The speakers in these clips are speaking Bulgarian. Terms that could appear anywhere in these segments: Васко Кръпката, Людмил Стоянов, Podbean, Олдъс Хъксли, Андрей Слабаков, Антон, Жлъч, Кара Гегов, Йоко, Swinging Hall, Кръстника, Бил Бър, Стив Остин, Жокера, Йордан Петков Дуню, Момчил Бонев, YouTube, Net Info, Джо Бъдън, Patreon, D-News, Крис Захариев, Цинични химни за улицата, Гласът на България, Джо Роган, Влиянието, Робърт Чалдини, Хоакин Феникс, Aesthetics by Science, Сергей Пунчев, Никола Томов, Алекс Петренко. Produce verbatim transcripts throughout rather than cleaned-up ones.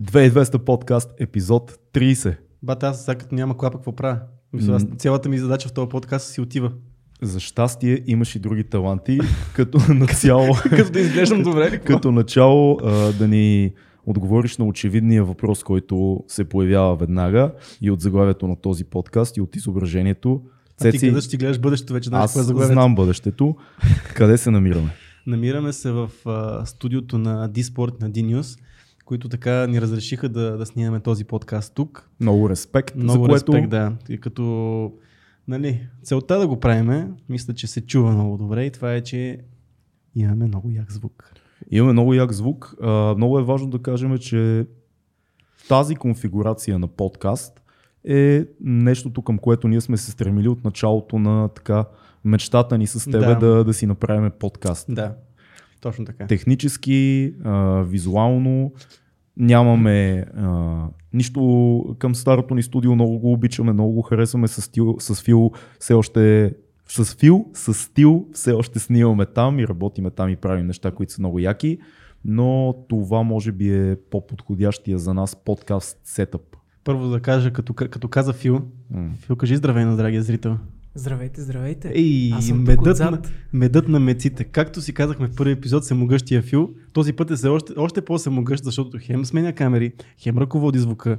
две хиляди и двеста подкаст, епизод трийсет. Бата, аз сега като няма клапа, какво правя? Мисля, аз, цялата ми задача в този подкаст си отива. За щастие имаш и други таланти, като начало... като да изглеждам добре. Като начало да ни отговориш на очевидния въпрос, който се появява веднага и от заглавието на този подкаст и от изображението. Цеци, а ти къде ще гледаш бъдещето вече? Аз знам бъдещето. Къде се намираме? Намираме се в а, студиото на D-Sport, на D-News, които така ни разрешиха да, да снимаме този подкаст тук. Много респект. Много за респект, което... да. И като... Нали, целта да го правим, мисля, че се чува много добре и това е, че имаме много як звук. Имаме много як звук. А, много е важно да кажем, че тази конфигурация на подкаст е нещото, към което ние сме се стремили от началото на така мечтата ни с тебе да, да, да си направим подкаст. Да, точно така. Технически, а, визуално, нямаме а, нищо към старото ни студио, много го обичаме, много го харесваме, с, стил, с фил все още с фил, с стил все още снимаме там и работиме там и правим неща, които са много яки, но това може би е по-подходящия за нас подкаст сетъп. Първо да кажа, като, като каза Фил, mm. Фил, кажи здравей на драгия зрител. Здравейте, здравейте. Ей, аз съм тук отзад. Медът на меците. Както си казахме в първи епизод, самогъщия Фил, този път е се още, още по-самогъщ, защото хем сменя камери, хем ръководи звука,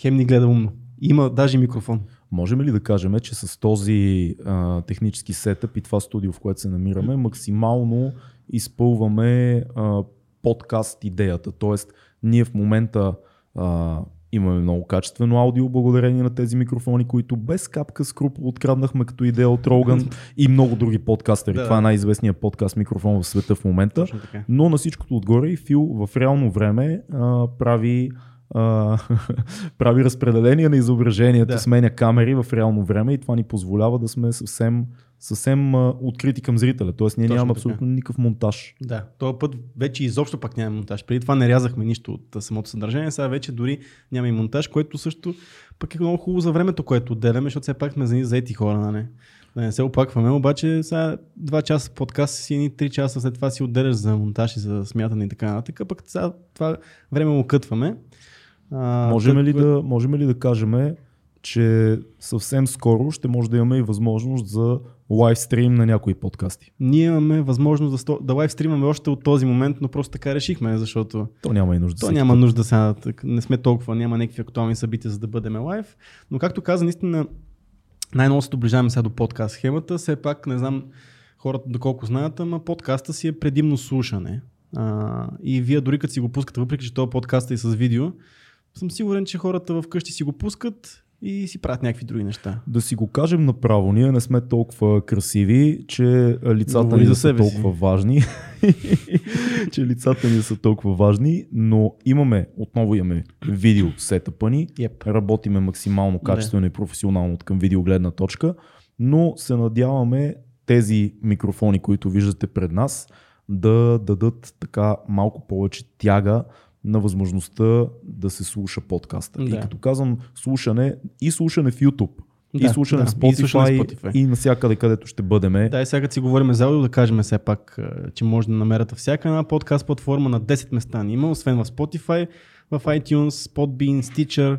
хем ни гледа умно. Има даже микрофон. Можем ли да кажем, че с този а, технически сетъп и това студио, в което се намираме, максимално изпълваме а, подкаст идеята. Тоест, ние в момента а, имаме много качествено аудио, благодарение на тези микрофони, които без капка скрупул откраднахме като идея от Роган и много други подкастери. Да. Това е най-известният подкаст микрофон в света в момента. Но на всичкото отгоре и Фил в реално време а, прави, а, прави разпределение на изображението, да. Сменя камери в реално време и това ни позволява да сме съвсем, съвсем а, открити към зрителя. Тоест ние нямаме абсолютно никакъв монтаж. Да, този път вече изобщо пак няма монтаж. Преди това не рязахме нищо от самото съдържание, сега вече дори няма и монтаж, което също пък е много хубаво за времето, което отделяме, защото все пак сме за ни заети хора, да не, да не се опакваме, обаче сега два часа подкаст си едни три часа след това си отделяш за монтаж и за смятане и така нататък, пък сега това време му кътваме. А, можем, тък... ли да, можем ли да кажем, че съвсем скоро ще може да имаме и възможност за лайвстрим на някои подкасти? Ние имаме възможност да, да лайвстримаме още от този момент, но просто така решихме, защото то няма и нужда. То няма нужда сега, не сме толкова, няма някакви актуални събития, за да бъдем лайв, но както каза, наистина най-много се доближаваме сега до подкаст схемата, все пак не знам хората доколко знаят, ама подкаста си е предимно слушане а, и вие дори като си го пускате, въпреки че този подкаст е и с видео, съм сигурен, че хората вкъщи си го пускат и си правят някакви други неща. Да си го кажем направо, ние не сме толкова красиви, че лицата ни са толкова важни, че лицата ни са толкова важни, но имаме, отново имаме видео сетъпа ни, yep. Работиме максимално качествено yeah. и професионално от към видео гледна точка, но се надяваме тези микрофони, които виждате пред нас, да дадат така малко повече тяга на възможността да се слуша подкаста. Да. И като казвам слушане, и слушане в YouTube, да, и слушане да, в Spotify, и, слушане Spotify. И навсякъде, където ще бъдеме. Да, и сега като си говорим за аудио, да кажем все пак, че може да намерят всяка една подкаст платформа на десет места ни има, освен в Spotify, в iTunes, Podbean, Stitcher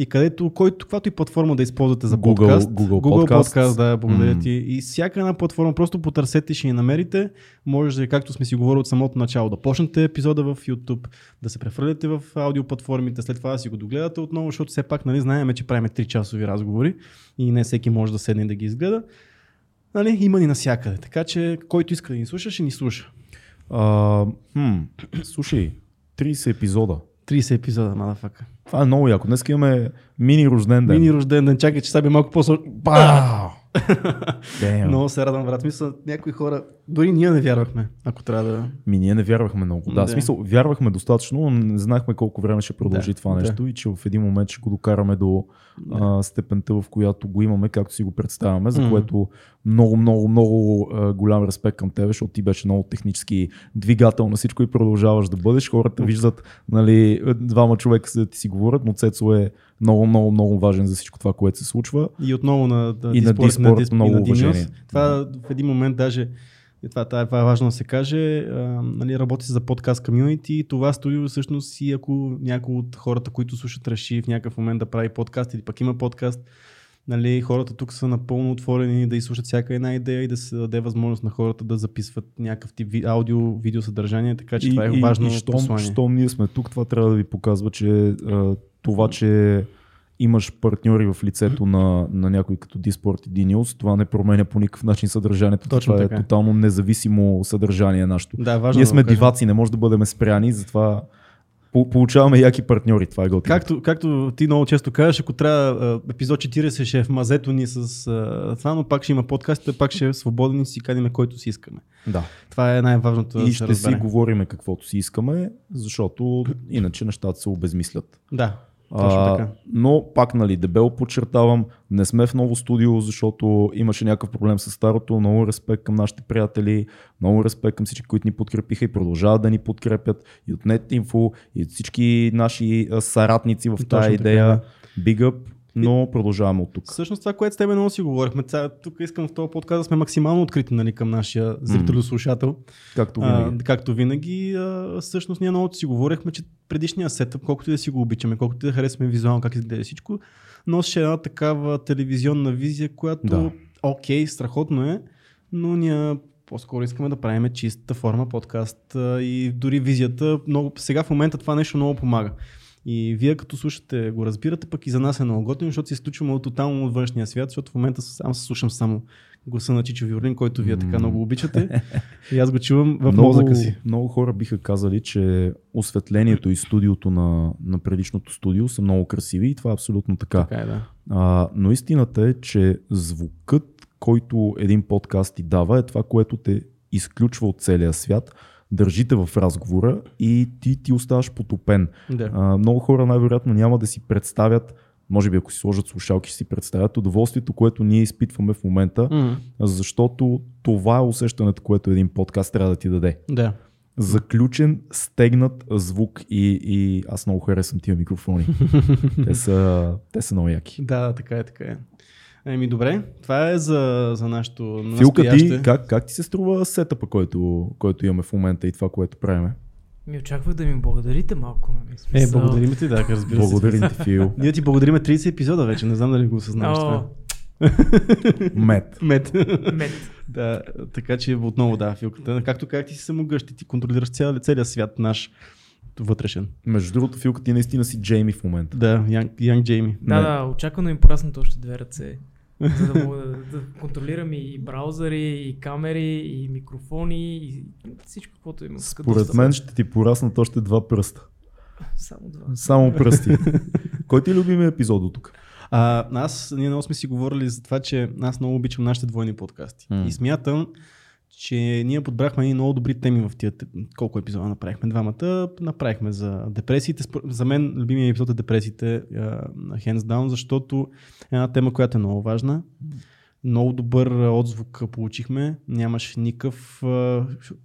и където, който, каквато и платформа да използвате за Google, подкаст. Google, Google подкаст. подкаст, да, благодаря mm. ти. И всяка една платформа, просто потърсете, ще я намерите. Може, както сме си говорили от самото начало, да почнете епизода в YouTube, да се префърляте в аудиоплатформите, след това да си го догледате отново, защото все пак, нали, знаем, че правим три-часови разговори и не всеки може да седне и да ги изгледа. Нали, има ни навсякъде, така че който иска да ни слуша, ще ни слуша. Uh, hmm. Слушай, трийсет епизода. трийсет епизода, мадафака. Това е много яко. Днес имаме мини рожден ден. Мини рожден ден. Чакай, че сега би малко по-сложно. Много се радвам, брат. Мисля, някои хора, дори ние не вярвахме, ако трябва да... Ми ние не вярвахме много. Да, в смисъл, вярвахме достатъчно, но не знаехме колко време ще продължи това нещо и че в един момент ще го докараме до а, степента, в която го имаме, както си го представяме, за което много, много, много а, голям респект към тебе, защото ти беше много технически двигател на всичко и продължаваш да бъдеш. Хората виждат, нали, двама човека да ти си говорят, но Цецо е много, много, много важен за всичко това, което се случва. И отново на, да, и на D-Sport, много и на D-News. Това в един момент даже и това, това е важно да се каже, а, нали, работи за подкаст комьюнити. Това студио всъщност и ако някой от хората, които слушат, реши в някакъв момент да прави подкаст или пък има подкаст, нали, хората тук са напълно отворени да изслушат всяка една идея и да се даде възможност на хората да записват някакъв тип аудио, видео съдържание, така че и, това е важно и, и щом, послание. И щом ние сме тук, това трябва да ви показва, че а, това, че имаш партньори в лицето на, на някой като D-Sport и D-News, това не променя по никакъв начин съдържанието. Точно това така. Е тотално независимо съдържание нашето. Да, важно ние сме да диваци, не може да бъдем спряни, затова получаваме яки партньори, това е готино. Както, както ти много често казваш, ако трябва епизод четиридесет ще е в мазето ни с това, но пак ще има подкаст, пак ще е свободен и си кадиме който си искаме. Да. Това е най-важното да се разбере. И ще си говориме каквото си искаме, защото иначе нещата се обезмислят. Да. Точно така. А, но пак, нали, дебело подчертавам, не сме в ново студио, защото имаше някакъв проблем с старото. Много респект към нашите приятели, много респект към всички, които ни подкрепиха и продължават да ни подкрепят, и от Net Info, и от всички наши съратници в тази идея. Big up, но продължаваме от тук. Всъщност това, което с тебе много си говорихме, тук искам в този подкаст да сме максимално открити, нали, към нашия зрителю-слушател. Както винаги. А, както винаги. А, всъщност ние много си говорихме, че предишния сетъп, колкото и да си го обичаме, колкото и да харесваме визуално как изглежда всичко, носеше една такава телевизионна визия, която окей, да. okay, страхотно е, но ние по-скоро искаме да правим чиста форма подкаст и дори визията много, сега в момента това нещо много помага. И вие като слушате го разбирате, пък и за нас е много готино, защото се изключваме от тотално от външния свят, защото в момента сам се слушам само гласа на Чичо Виорлин, който вие така много обичате и аз го чувам в много, мозъка си. Много хора биха казали, че осветлението и студиото на, на предишното студио са много красиви и това е абсолютно така. Така е, да. А, но истината е, че звукът, който един подкаст ти дава, е това, което те изключва от целия свят. Държите в разговора и ти, ти оставаш потопен. Да. А, много хора най-вероятно няма да си представят, може би ако си сложат слушалки, ще си представят удоволствието, което ние изпитваме в момента, mm. защото това е усещането, което един подкаст трябва да ти даде. Да. Заключен, стегнат звук и, и аз много харесвам тия микрофони. те, са, те са много яки. Да, така е, така е. Еми добре, това е за, за нашото настояще. Филка, ти, как, как ти се струва сетъпа, който, който имаме в момента и това, което правиме? Ми очаквах да ми благодарите малко. Е, благодарим ти, да, разбира се. Благодарим ти, Фил. Ние ти благодарим тридесет епизода вече, не знам дали го осъзнаваш това. Мет. Мет. Мет. Да, така че отново да, Филката. Както как ти си самогъщ, ти контролираш цял, целия свят наш. Вътрешен. Между другото, Филка, ти наистина си Джейми в момента. Да, Янг Джейми. Да, да, очаквано им пораснат още две ръце. За да мога да, да контролирам и браузъри, и камери, и микрофони, и всичко, което има. Според мен ще ти пораснат още два пръста. Само два. Само пръсти. Кой ти е любимият епизод от тук? А, аз, ние много сме си говорили за това, че аз много обичам нашите двойни подкасти. М. И смятам, че ние подбрахме едни много добри теми в тия. Колко епизода направихме? Двамата направихме за депресиите. За мен любимия епизод е депресиите, hands down, защото е една тема, която е много важна. Много добър отзвук получихме. Нямаш никакъв...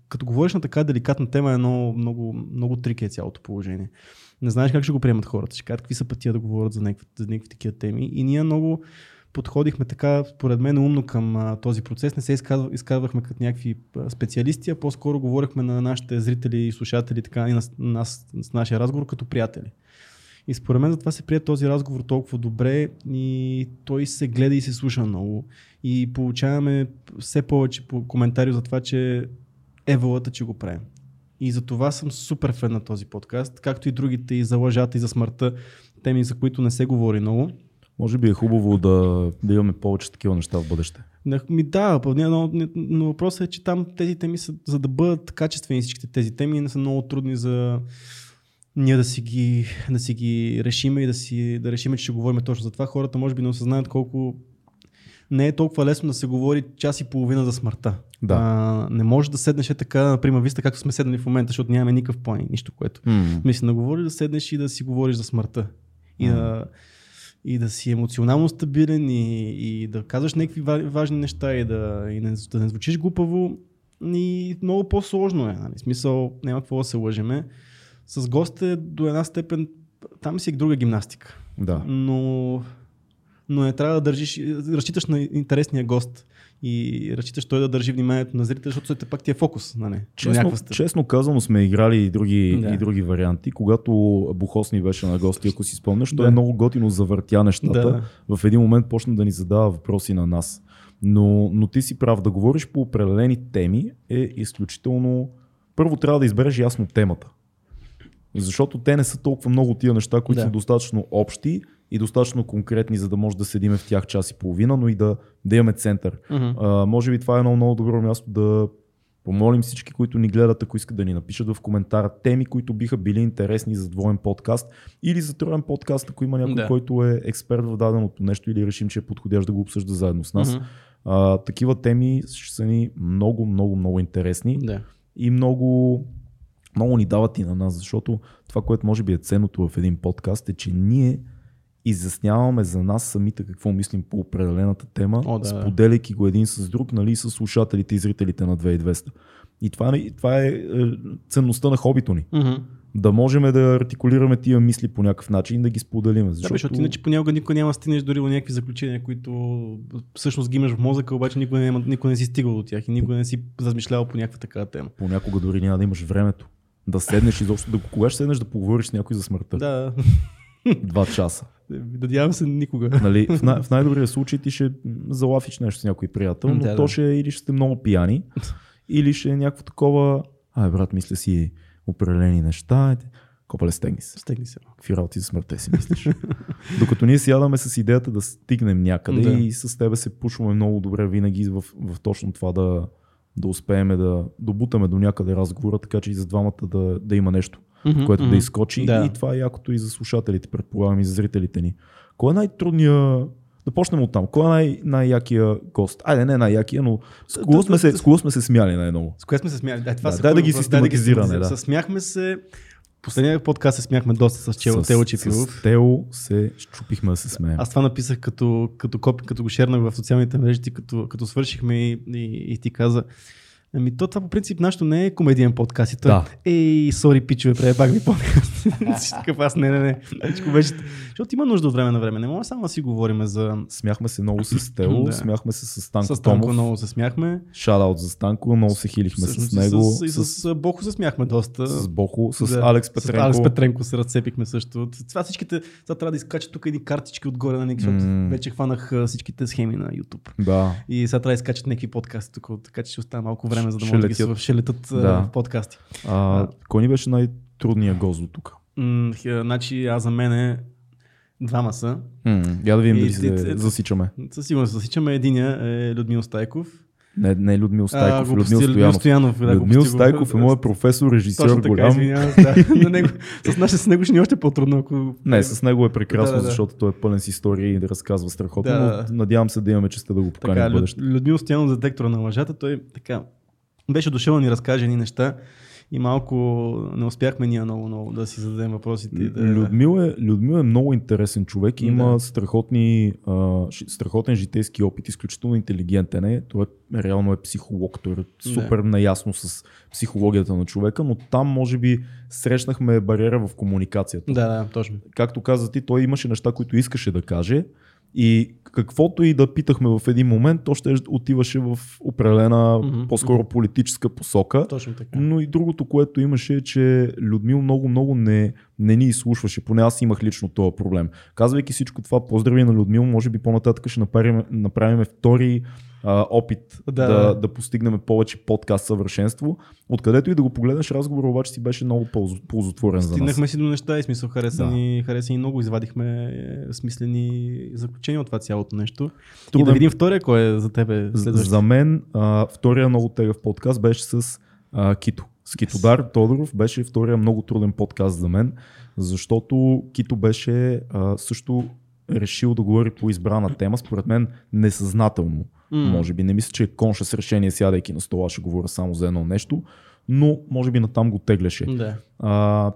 Като говориш на така деликатна тема е много, много, много трики е цялото положение. Не знаеш как ще го приемат хората. Ще кажат какви са пътия да говорят за някакви, за някакви такива теми. И ние много... подходихме така, според мен, умно към а, този процес. Не се изказва, изказвахме като някакви специалисти, а по-скоро говорихме на нашите зрители и слушатели така и на нас, с нашия разговор като приятели. И според мен за това се прие този разговор толкова добре и той се гледа и се слуша много. И получаваме все повече по коментари за това, че е вълата, че го правим. И за това съм супер фен на този подкаст, както и другите, и за лъжата, и за смъртта, теми, за които не се говори много. Може би е хубаво да, да имаме повече такива неща в бъдеще. Ми да, но, но въпросът е, че там тези теми са, за да бъдат качествени всичките тези теми, не са много трудни за ние да си ги, да си ги решиме и да, си, да решиме, че ще говорим точно за това. Хората може би не осъзнаят колко не е толкова лесно да се говори час и половина за смъртта. Да. А, не може да седнеш е така на прима виста, както сме седнали в момента, защото нямаме никакъв план, нищо, което mm. мисля да говориш, да седнеш и да си говориш за смъртта. И mm. да... и да си емоционално стабилен и, и да казваш някакви важни неща и да, и не, да не звучиш глупаво и много по-сложно е. Нали? В смисъл, няма какво да се лъжеме. С гост е до една степен, там си е друга гимнастика. Да. Но но не трябва да държиш, разчиташ на интересния гост и разчиташ той да държи вниманието на зрителя, защото след пак ти е фокус на не. Честно, честно казано сме играли и други, да. и други варианти. Когато Бохос ни беше на гости, ако си спомняш, той да. е много готино завъртя нещата. Да. В един момент почна да ни задава въпроси на нас. Но, но ти си прав, да говориш по определени теми е изключително... Първо трябва да избереш ясно темата. Защото те не са толкова много тия неща, които да. са достатъчно общи и достатъчно конкретни, за да може да седиме в тях час и половина, но и да, да имаме център. Uh-huh. А, може би това е едно много добро място да помолим всички, които ни гледат, ако искат да ни напишат в коментара теми, които биха били интересни за двоен подкаст или за троен подкаст, ако има някой, да. който е експерт в даденото нещо или решим, че е подходящ да го обсъжда заедно с нас. Uh-huh. А, такива теми ще са ни много, много, много интересни да. и много... Много ни дават и на нас, защото това, което може би е ценното в един подкаст е, че ние изясняваме за нас самите какво мислим по определената тема, О, да, споделяйки го един с друг, нали, с слушателите и зрителите на две хиляди и двеста. И това, това е ценността на хобито ни. Mm-hmm. Да можем да артикулираме тия мисли по някакъв начин и да ги споделим. Защото... Да, защото иначе понякога никой няма стигнеш дори до някакви заключения, които всъщност ги имаш в мозъка, обаче никой не, никой не си стигал до тях и никой не си размишлял по някаква такава тема. Понякога дори няма да имаш времето. Да седнеш изобщо, да, кога ще седнеш да поговориш с някой за смъртта? Да. Два часа. Надявам се никога. Нали, в, най- в най-добрия случай ти ще залафиш нещо с някой приятел, но да, то да. ще или ще сте много пияни, или ще е някакво такова, ай брат, мисля си определени неща, копале, стегни се. Стегни се. Какви работи за смъртта си мислиш? Докато ние сядаме с идеята да стигнем някъде да. и с тебе се пушваме много добре винаги в, в точно това да... да успеем да добутаме до някъде разговора, така че и за двамата да, да има нещо, mm-hmm, което mm-hmm. да изскочи. Да. И това е якото и за слушателите, предполагам, и за зрителите ни. Кой е най-трудният... Да почнем от там. Кой е най- най-якия гост? Айде, не най-якия, но с кого сме, сме се смяли най-ново? С кого сме се смяли? Дай, това да, дай да ги систематизираме. Да. Смяхме се... Последния подкаст се смяхме доста с Телче Пилов. С Тело се щупихме да се смеем. Аз това написах като, като копи, като го шернах в социалните мрежи, като, като свършихме и, и, и ти каза, ами то това по принцип нашето не е комедиен подкаст. И той, да. ей, сори пичове, прави пак ми подкаст. Аз не, не, не. Защото има нужда от време на време. Не мога само да си говорим за... Смяхме се много с Тело, да. смяхме се с Станко Томов. С Станко Томов. Много се смяхме. Шараут за Станко, много се хилихме с, с него. С, и с, с, с Бохо се смяхме доста. С Бохо, с да. Алекс Петренко. С Алекс Петренко се разцепихме също. Това всичките, това трябва да изкача тук едни картички отгоре на някакви, защото mm. вече хванах всичките схеми на YouTube. Да. И сега трябва да изкачат някакви подкасти тук, така че ще остава малко време, за да може да ги ще летат да. подкасти. А, кой ни беше най-трудният гост до тук? М, значи аз за мен е двама са. М, я да видим дали се засичаме. Със сигурно се засичаме. Единия е Людмил Стайков. Не, не Людмил Стайков, а, Людмил Стоянов. Стоянов да, Людмил Стайков е моят професор, режисьор. Точно така, голям. Извинявам, да. него, с нашия с него ще ни още по-трудно. Ако... Не, с него е прекрасно, да, да, защото той е пълен с истории и да разказва страхотно, да. но надявам се да имаме честа да го поканим в бъдеще. Людмил Стоянов за детектора на лъжата, той така беше дошъл да ни разкаже ни неща и малко не успяхме ние много, много да си зададем въпросите. Да... Людмил, е, Людмил е много интересен човек и има да. страхотни, а, страхотен житейски опит, изключително интелигентен е. Той е, реално е психолог, той е супер да. наясно с психологията на човека, но там може би срещнахме бариера в комуникацията. Да, да, точно. Както каза ти, той имаше неща, които искаше да каже. И каквото и да питахме в един момент, то ще отиваше в определена, mm-hmm. по-скоро политическа посока. Точно така. Но и другото, което имаше е, че Людмил много-много не, не ни изслушваше. Поне аз имах лично този проблем. Казвайки всичко това, поздрави на Людмил, може би по-нататък ще направим, направим втори а, опит да, да, да. да постигнем повече подкаст съвършенство. Откъдето и да го погледнеш, разговор обаче си беше много ползотворен за нас. Стигнахме си до неща и смисъл хареса ни да. много, извадихме смислени заключения от това цялото нещо. Труден... И да видим втория, кой е за тебе следващия. За мен а, втория много тегъв подкаст беше с а, Кито. С Кито Тодоров беше втория много труден подкаст за мен, защото Кито беше а, също решил да говори по избрана тема, според мен несъзнателно. Mm. Може би не мисля, че е конша с решение, сядайки на стола ще говоря само за едно нещо, но може би натам го тегляше. Yeah. А,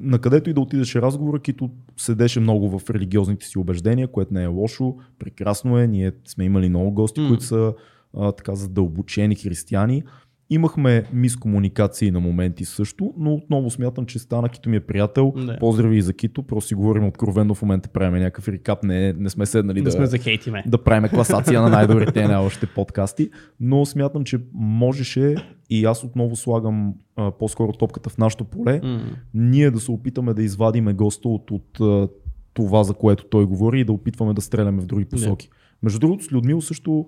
на където и да отидеше разговора, Кито седеше много в религиозните си убеждения, което не е лошо, прекрасно е, ние сме имали много гости, mm. които са а, така задълбочени християни. Имахме мискомуникации на моменти също, но отново смятам, че стана Кито ми е приятел. Не. Поздрави и за Кито, просто си говорим откровенно, в момента правим някакъв рекап, не, не сме седнали не да, сме да правим класация на най-добрите на още подкасти, но смятам, че можеше и аз отново слагам а, по-скоро топката в нашото поле, mm. ние да се опитаме да извадиме госта от, от а, това, за което той говори и да опитваме да стреляме в други посоки. Не. Между другото с Людмил също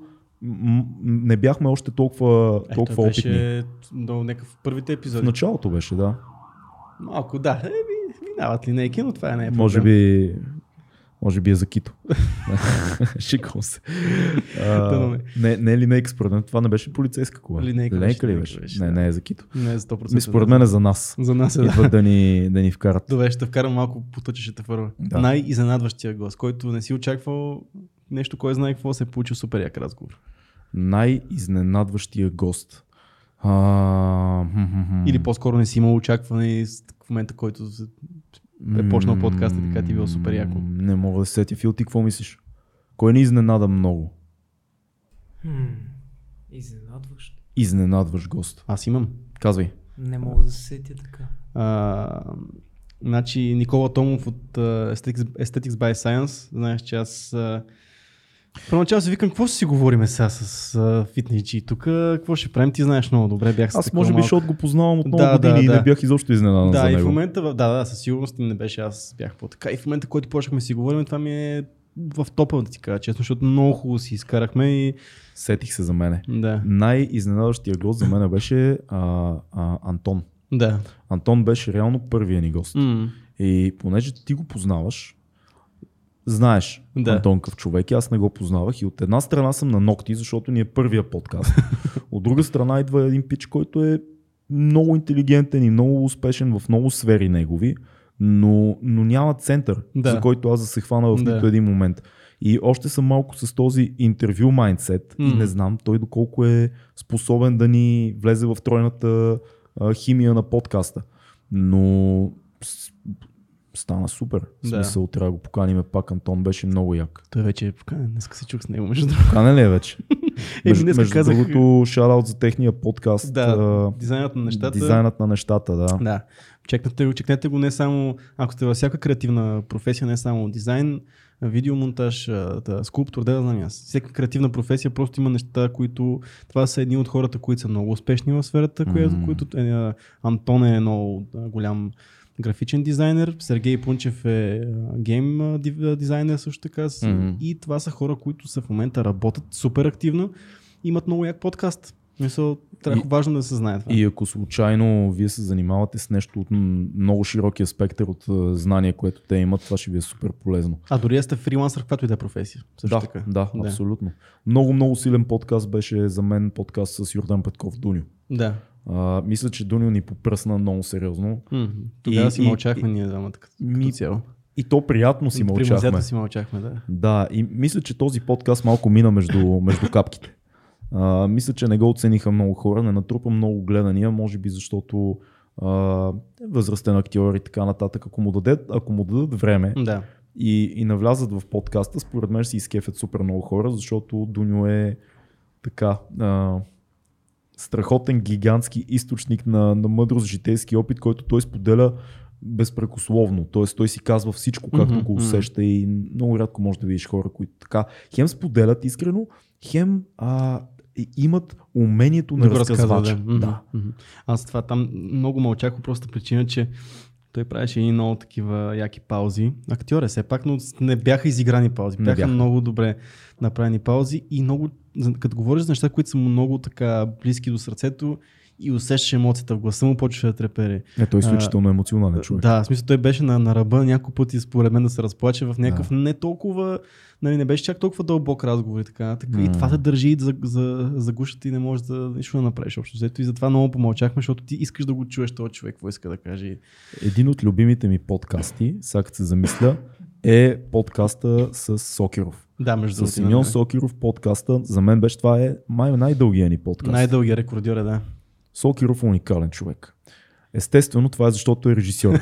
не бяхме още толкова, толкова е, опитни. Беше до някакъв първите епизоди. В началото беше, да. Малко, да. Е, минават линейки, но това не е проблем. Може би, може би е за Кито. Шикам се. А, не, не е линейка според мен, това не беше полицейска кола. Линейка, линейка ли беше? беше? Не, не е за Кито. Не е за сто процента. Ми, според мен е за нас. За нас е, да. Да ни, да ни вкарат. Добре, ще вкарам малко потъчещата първа. Да. Най-изненадващия глас, който не си очаквал. Нещо, кой знае какво се е получил супер як разговор. Най-изненадващия гост. А... Или по-скоро не си имал очакване в момента, който е почнал подкаста, така ти било супер яко. Не мога да се сетя. Фил, ти какво мислиш? Кой не изненада много? Изненадващ. Изненадващ гост. Аз имам. Казвай. Не мога да се сетя така. А... Значи Никола Томов от uh, Aesthetics by Science, знаеш, че аз uh, първоначално си викам, какво ще си говорим сега с uh, фитничи тук, какво ще правим, ти знаеш много добре, бях с аз може би, защото малко... го познавам от много да, години да, и да. не бях изобщо изненадан да, за него. И в момента, да, да, със сигурност не беше, аз бях по-така и в момента, който почнахме си говорим, това ми е в топа, да ти кажа честно, защото много хубаво си изкарахме и... Сетих се за мене. Да. Най-изненадващия гост за мене беше а, а, Антон. Да. Антон беше реално първия ни гост. Mm. И понеже ти го познаваш, знаеш да. Антон къв човек, аз не го познавах и от една страна съм на нокти, защото ни е първия подкаст. От друга страна идва един пич, който е много интелигентен и много успешен в много сфери негови, но, но няма център, да. За който аз да се хвана в нито да. един момент. И още съм малко с този интервю майндсет mm. и не знам той доколко е способен да ни влезе в тройната химия на подкаста, но стана супер. В смисъл, да. трябва да го поканим пак. Антон беше много як. Той вече е поканен. Днеска се чух с него. Между другото. Поканен ли е вече? Е, между между казах... другото, шараут за техния подкаст. Да, дизайнът на нещата. Дизайнът на нещата, да. да. Чекнете го, чекнете го не само, ако сте във всяка креативна професия, не само дизайн, видеомонтаж, да, скулптур, да, да знам аз. Всяка креативна професия просто има неща, които това са едни от хората, които са много успешни в сферата, mm-hmm. които е, Антон е много голям графичен дизайнер, Сергей Пунчев е гейм дизайнер също така са, mm-hmm. и това са хора, които са в момента работят супер активно, имат много як подкаст. Мисля, трябва и, важно да се знае това. И ако случайно вие се занимавате с нещо от много широкия спектър от знания, което те имат, това ще ви е супер полезно. А дори сте фрилансър в която и да е професия. Да, така. да, да, абсолютно. Много, много силен подкаст беше за мен подкаст с Йордан Петков Дуню. Да. А, мисля, че Дуню ни попръсна много сериозно. М-м, тогава и, си мълчахме ние двамата като, като цяло. И то приятно си мълчахме. си мълчахме. Да, Да, и мисля, че този подкаст малко мина между, между капките. Uh, мисля, че не го оцениха много хора, не натрупа много гледания, може би защото uh, възрастен актьор и така нататък, ако му дадат, ако му дадат време да. и, и навлязат в подкаста, според мен си изкефят супер много хора, защото Дуню е така uh, страхотен гигантски източник на, на мъдрост, житейски опит, който той споделя безпрекословно, т.е. той си казва всичко както mm-hmm, го усеща mm-hmm. и много рядко може да видиш хора, които така хем споделят искрено, хем а, имат умението на разказвач. Да. Да. Аз това там много ме очаква, просто причина, че той правеше и много такива яки паузи. Актьор е все пак, но не бяха изиграни паузи. Бяха, бяха много добре направени паузи и много, като говориш за неща, които са много така близки до сърцето и усещаше емоцията в гласа му, почваше да трепери. Е, той е изключително емоционален човек. Да, в смисъл той беше на, на ръба няколко пъти според мен да се разплаче в някакъв да. не толкова, нали, не беше чак толкова дълбок разговор и така. така. Mm. И това те държи за, за, за гушата и не можеш да нищо да направиш общо. Зато и затова много помълчахме, защото ти искаш да го чуеш този човек, какво иска да каже. Един от любимите ми подкасти, сега като се замисля, е подкаста с Сокиров. Да, между с Симеон Сокиров подкаста, за мен беше това е май най-дългия ни подкаст. Най-дългия рекордьор е, да. Сокиров е уникален човек. Естествено, това е защото е режисьор.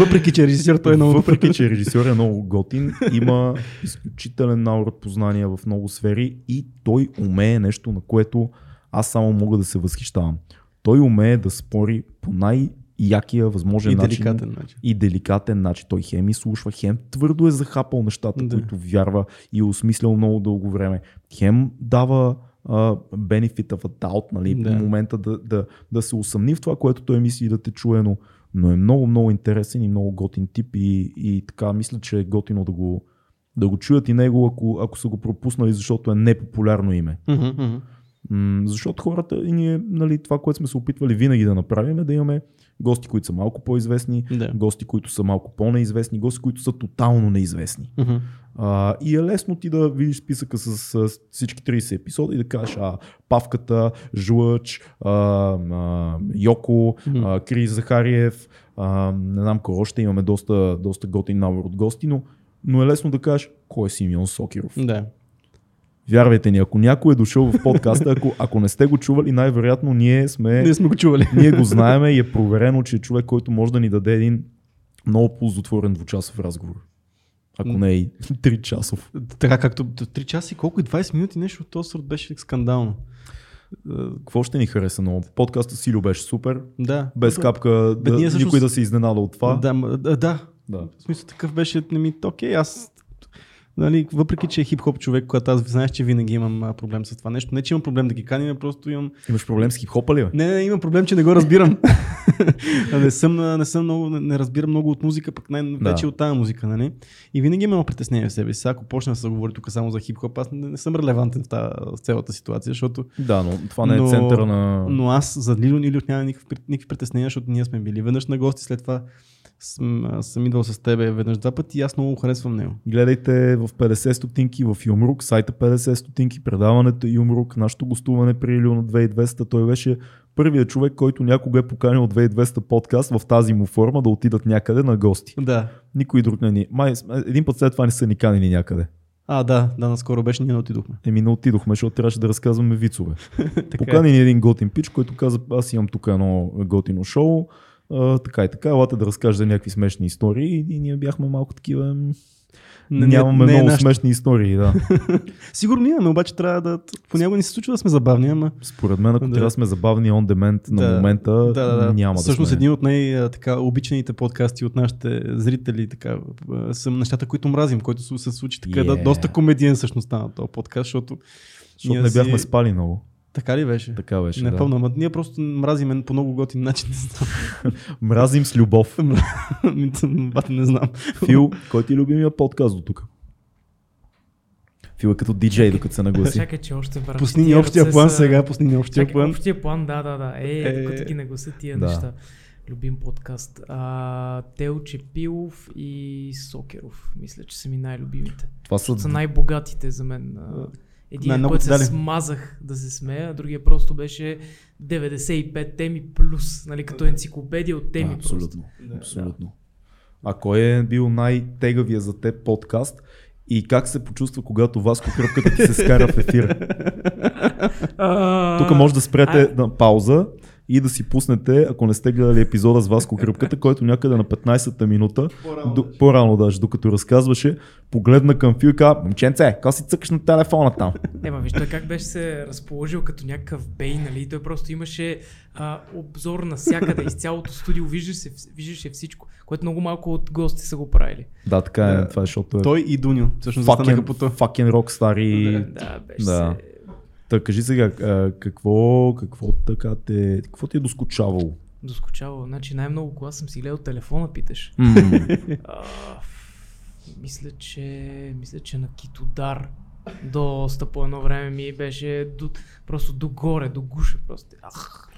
Въпреки, че е режисьор, той е много Въпреки, че режисьор е много готин, има изключителен наурод познания в много сфери и той умее нещо, на което аз само мога да се възхищавам. Той умее да спори по най-якия възможен и начин, начин и деликатен начин. Той хем изслушва, хем твърдо е захапал нещата, да. които вярва и е осмислял много дълго време. Хем дава uh, benefit of a doubt, нали, да. по момента да, да, да се усъмни в това, което той мисли да те чуе, но, но е много, много интересен и много готин тип и, и така мисля, че е готино да го, да го чуят и него, ако, ако са го пропуснали, защото е непопулярно име. Mm-hmm, mm-hmm. Защото хората и ние, нали, това, което сме се опитвали винаги да направим, е да имаме гости, които са малко по-известни, да. гости, които са малко по-неизвестни, гости, които са тотално неизвестни. Mm-hmm. А, и е лесно ти да видиш списъка с, с, с всички трийсет епизода и да кажеш а, Павката, Жлъч, а, а, Йоко, mm-hmm. а, Крис Захариев, а, не знам кой още, имаме доста, доста готин набор от гости, но, но е лесно да кажеш кой е Симеон Сокиров. Да. Вярвайте ни, ако някой е дошъл в подкаста, ако, ако не сте го чували, най-вероятно ние сме, ние сме го чували. Ние го знаем и е проверено, че е човек, който може да ни даде един много ползотворен двучасов разговор. Ако не е и три часов. Така както три часа и колко и двайсет минути нещо от този сорт беше скандално. Какво ще ни хареса много? Подкастът Силю беше супер. Да. Без капка бе, да, никой също... да се изненада от това. Да, да, да. да. В смисъл такъв беше, не ми окей, аз... Нали, въпреки, че е хип-хоп човек, когато аз знаеш, че винаги имам проблем с това нещо. Не, че имам проблем да ги каним, просто имам... Имаш проблем с хип-хопа ли? Не, не, не, имам проблем, че не го разбирам. не, съм, не, съм много, не разбирам много от музика, пък най-вече да. от тази музика. Нали? И винаги имам притеснение в себе си. Ако почна да се говори тук само за хип-хоп, аз не, не съм релевантен в, тази, в цялата ситуация, защото... Да, но това не е но, центъра на... Но аз за Лило Нилюх няма никакви притеснения, защото ние сме били веднъж на гости, след това... Съм, съм идвал с тебе веднъж два пъти и аз много харесвам него. Гледайте в петдесет стотинки в Юмрук, сайта петдесет стотинки, предаването Юмрук, нашето гостуване при Илю на две хиляди и двеста. Той беше първият човек, който някога е поканил две хиляди и двеста подкаст в тази му форма да отидат някъде на гости. Да. Никой друг не ни. Май, един път след това не са ни канили някъде. А, да, да, наскоро беше, ние не отидохме. Еми не отидохме, защото трябваше да разказваме вицове. Покани ни един готин пич, който каза, аз имам тук едно готино шоу. Uh, така и така, елате да разкажа за някакви смешни истории и, и ние бяхме малко такива, не, нямаме не, не много е смешни истории. Да. Сигурно имаме, обаче трябва да, понякога ни се случва да сме забавни, ама... Според мен, ако да. трябва да сме забавни on demand на да, момента, да, да, да. няма да всъщност сме. Един от най-обичаните подкасти от нашите зрители, така, са нещата, които мразим, които се случи така, yeah. да, доста комедиен всъщност стана този подкаст, защото... Защото не бяхме си... спали много. Така ли беше? Така беше, Непълно, да. Ние просто мразим по много готин начин. Мразим с любов. Бата не знам. Фил, кой ти е любимия подкаст до тук? Фил е като диджей, докато се нагласи. Чакай, че още вървам. Пусни ни общия план с... сега, пусни ни общия Чакай, план. Общия план, да, да, да. Е, е... докато ги нагласи тия да. неща. Любим подкаст. А, Телче Пилов и Сокеров. Мисля, че са ми най-любимите. Това са... са най-богатите за мен. Един, който се смазах да се смея, другия просто беше деветдесет и пет теми плюс, нали, като енциклопедия от теми. Да, абсолютно. Да, абсолютно. Да. А кой е бил най-тегавия за теб подкаст и как се почувства, когато Васко Кръпката ти се скара в ефира? Тук може да спрете на пауза и да си пуснете, ако не сте гледали епизода с Васко Кръпката, който някъде на петнайсета минута, по-рано, до, по-рано даже, докато разказваше, погледна към Фил и каза, момченце, как си цъкаш на телефона там? Ема, виж, той как беше се разположил като някакъв бей, нали, той просто имаше а, обзор на всякъде, из цялото студио, виждаше, виждаше всичко, което много малко от гости са го правили. Да, така е, да. това е, защото е... Той и Дуню, всъщност застанаха по това. Факен рокстар и... Да, беше да. се... Та, кажи сега, какво, какво, така те, какво ти е доскочавало? Доскочавало? Значи най-много кога съм си гледал телефона, питаш. Mm. а, мисля, че, мисля, че на Китодар доста по едно време ми беше до, просто догоре, до гуша просто. Ах.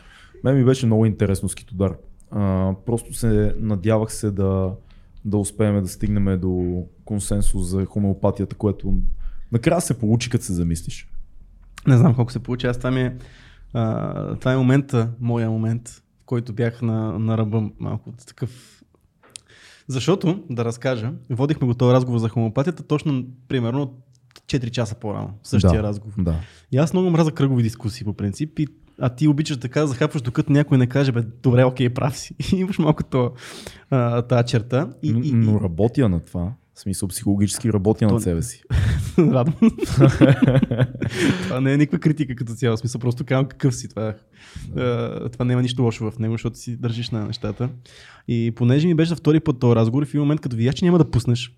Мен ми беше много интересно с Китодар. А, просто се надявах се да, да успеем да стигнем до консенсус за хомеопатията, което накрая се получи, като се замислиш. Не знам колко се получи, аз това ми е, а, това е момента, моя момент, в който бях на, на ръба малко такъв. Защото, да разкажа, водихме го този разговор за хомеопатията точно, примерно, четири часа по-рано, същия да, разговор. Да. И аз много мразя кръгови дискусии по принцип, и, а ти обичаш така, захапваш докато някой не каже, бе, добре, окей, прав си. И имаш малко това, а, тази черта. И, но, и, но работя на това. В смисъл, психологически работя над себе си. Радвам. Това не е никаква критика като цяло, в смисъл, просто казвам какъв си. Това, да. Това няма нищо лошо в него, защото си държиш на нещата. И понеже ми беше за втори път този разговор и в един момент, като видях, че няма да пуснеш,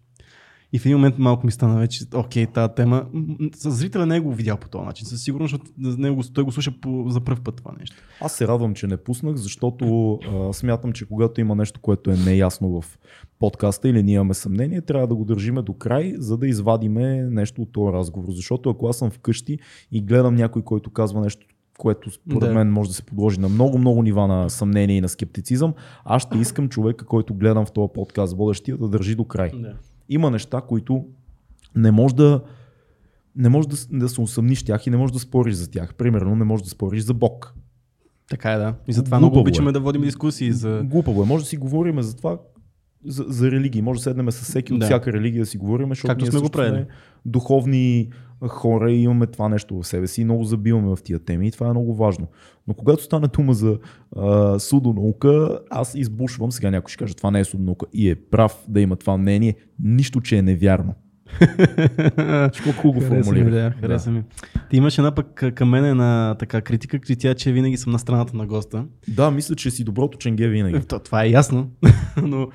и в един момент малко ми стана вече, окей, тази тема, зрителя не е го видял по този начин, със сигурност, защото той го слуша по, за пръв път това нещо. Аз се радвам, че не пуснах, защото а, смятам, че когато има нещо, което е неясно в подкаста или ние имаме съмнение, трябва да го държиме до край, за да извадиме нещо от този разговор. Защото ако аз съм вкъщи и гледам някой, който казва нещо, което според да. мен може да се подложи на много-много нива на съмнение и на скептицизъм, аз ще искам човека, който гледам в този подкаст, водещия, да държи до край. Да. Има неща, които не може да, не може да, да се усъмниш тях и не можеш да спориш за тях. Примерно не можеш да спориш за Бог. Така е, да. И затова много обичаме е. да водим дискусии за... Глупаво е. Може да си говорим за това, за, за религии. Може да седнем с всеки да. от всяка религия да си говорим, защото както ние сме го правили духовни хора и имаме това нещо в себе си и много забиваме в тия теми и това е много важно. Но когато стане дума за а, судонаука, аз избушвам, сега някой ще каже, това не е судонаука и е прав да има това мнение, нищо, че е невярно. Колко хубаво формулирам. Да, хареса ми. Ти имаш една пък към мене на така критика, като тя, че винаги съм на страната на госта. Да, мисля, че си доброто ченге винаги. То, това е ясно, но...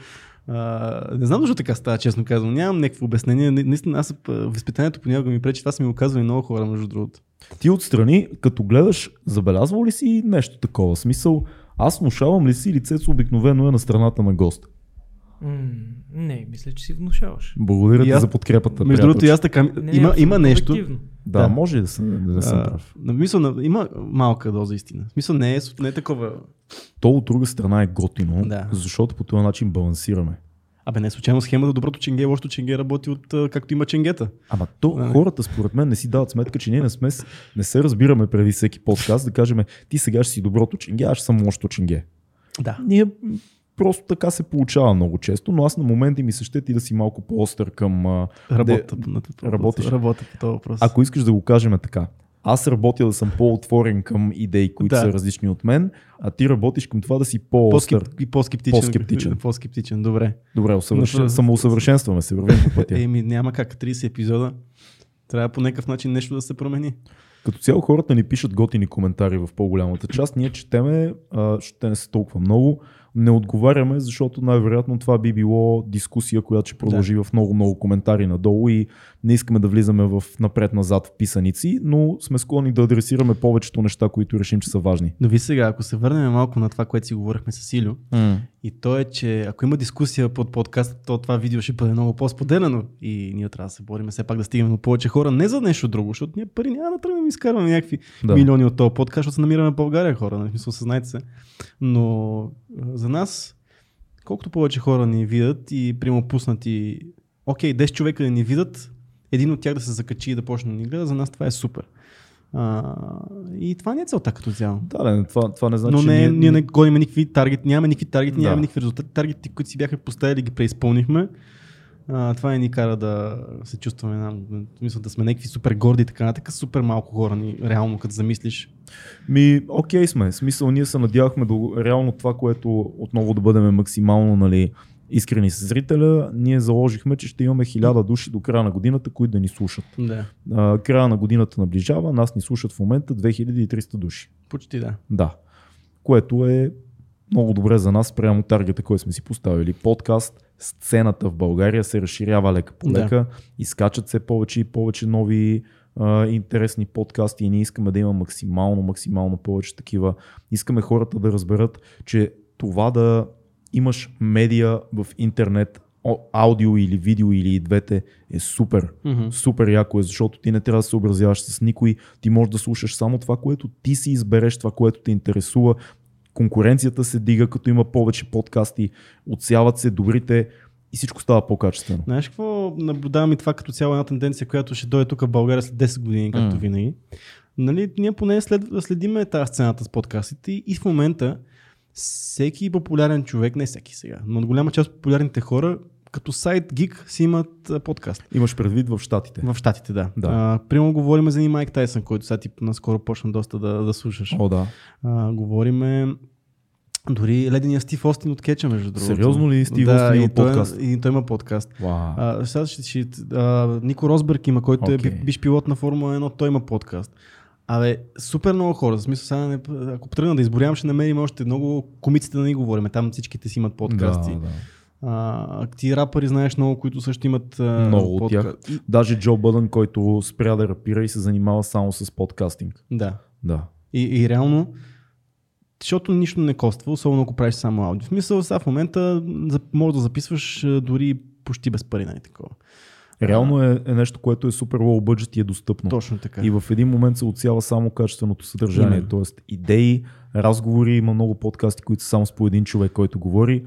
Uh, не знам защо така става, честно казвам. Нямам някакво обяснение. Наистина, аз възпитанието понякога ми пречи. Това са ми го казвали много хора, между другото. Ти отстрани, като гледаш, забелязвал ли си нещо такова? Смисъл, аз внушавам ли си, лицето обикновено е на страната на гост? Mm, не, мисля, че си внушаваш. Благодаря ти аз... за подкрепата. Между другото, и аз така. Не, има, има нещо. Да, да, може да съм, да съм а, прав. Мисъл, има малка доза истина. Мисъл, не е, не е такова. То от друга страна е готино, да. защото по този начин балансираме. Абе, не случайно схемата доброто ченге, лошото ченге работи от както има ченгета. Ама то а, хората според мен не си дават сметка, че ние не сме, не се разбираме преди всеки подкаст да кажем ти сега ще си доброто ченге, аз ще съм лошото ченге. Да. Ние просто така се получава много често, но аз на моменти ми се ще ти да си малко по-остър към работа. Де... Работиш. Работа по този въпрос. Ако искаш да го кажем така, аз работя да съм по-отворен към идеи, които да. са различни от мен, а ти работиш към това да си по-остър. И по-скептичен. По-скептичен, по-скептичен. Добре. Добре, усъвърш... но... самоусъвършенстваме се, вървим по пътя. Еми, няма как, трийсет епизода, трябва по някакъв начин нещо да се промени. Като цяло хората ни пишат готини коментари в по-голямата част, ние четеме, ще не са толкова много. Не отговаряме, защото най-вероятно това би било дискусия, която ще продължи да. в много-много коментари надолу и не искаме да влизаме в напред-назад в писаници, но сме склонни да адресираме повечето неща, които решим, че са важни. Но ви сега, ако се върнем малко на това, което си говорихме с Илю, mm. и то е, че ако има дискусия под подкаста, то това видео ще бъде много по-споделено и ние трябва да се борим все пак да стигнем до повече хора, не за нещо друго, защото ние пари няма да тръгнем и изкарваме някакви да. милиони от този подкаст, защото се намираме в България хора, на смисъл, съзнайте се. Но за нас, колкото повече хора ни видят и прямо пуснати, окей, десет човека да ни видят, един от тях да се закачи и да почне да ни гледа, за нас това е супер. А, и това не е целта като цяло. Да, не, това, това не значи. Но не, ние, ние не гоним никакви таргети, нямаме никакви таргети, да. нямаме никакви резултати. Таргетите, които си бяха поставили, ги преизпълнихме. А, това не ни кара да се чувстваме, на, мисля, да сме някакви супер горди и така нататък, супер малко хора ни, реално като замислиш. Ми, окей сме. Смисъл, ние се надявахме до реално това, което отново да бъдем максимално, нали, искрени с зрителя, ние заложихме, че ще имаме хиляда души до края на годината, които да ни слушат. Да. А, края на годината наближава, нас ни слушат в момента две хиляди и триста души. Почти да. Да. Което е много добре за нас, прямо таргета, който сме си поставили. Подкаст, сцената в България се разширява лека по лека, да. изкачат се повече и повече нови а, интересни подкасти и ние искаме да има максимално, максимално повече такива. Искаме хората да разберат, че това да имаш медиа в интернет, аудио или видео или двете е супер, mm-hmm. супер яко е, защото ти не трябва да се съобразяваш с никой, ти можеш да слушаш само това, което ти си избереш, това, което те интересува. Конкуренцията се дига, като има повече подкасти, отсяват се добрите и всичко става по-качествено. Знаеш какво, наблюдавам и това като цяло една тенденция, която ще дойде тук в България след десет години, както mm. винаги. Нали, ние поне след, следиме тази сцената с подкастите и в момента всеки популярен човек, не всеки сега, но голяма част от популярните хора като сайт гик си имат подкаст. Имаш предвид в щатите. В щатите, да. да. А, примерно говорим за Майк Тайсън, който сега тип наскоро почна доста да, да слушаш. О, да. А, говориме Дори ледения Стив Остин откеча, между другото. Сериозно ли Стив да, Остин има подкаст? Да, и той има подкаст. Wow. А, сега ще, ще, а, Нико Росбърг има, който okay. е биш пилот на Формула едно, той има подкаст. Абе, супер много хора. В смисъл, сега не, ако тръгна да изборявам, ще намерим още много комиците да ни говорим. Там всичките си имат подкасти. Да, да. А, ти рапъри знаеш много, които също имат а, много подкаст. От тях. Даже Джо Бъдън, който спря да рапира и се занимава само с подкастинг. Да. да. И, и реално, защото нищо не коства, особено ако правиш само аудио. В смисъл, сега в момента може да записваш дори почти без пари, нали такова. Реално е, е нещо, което е супер low budget и е достъпно. Точно така. И в един момент се отсява само качественото съдържание, т.е. идеи, разговори, има много подкасти, които са само с по един човек, който говори,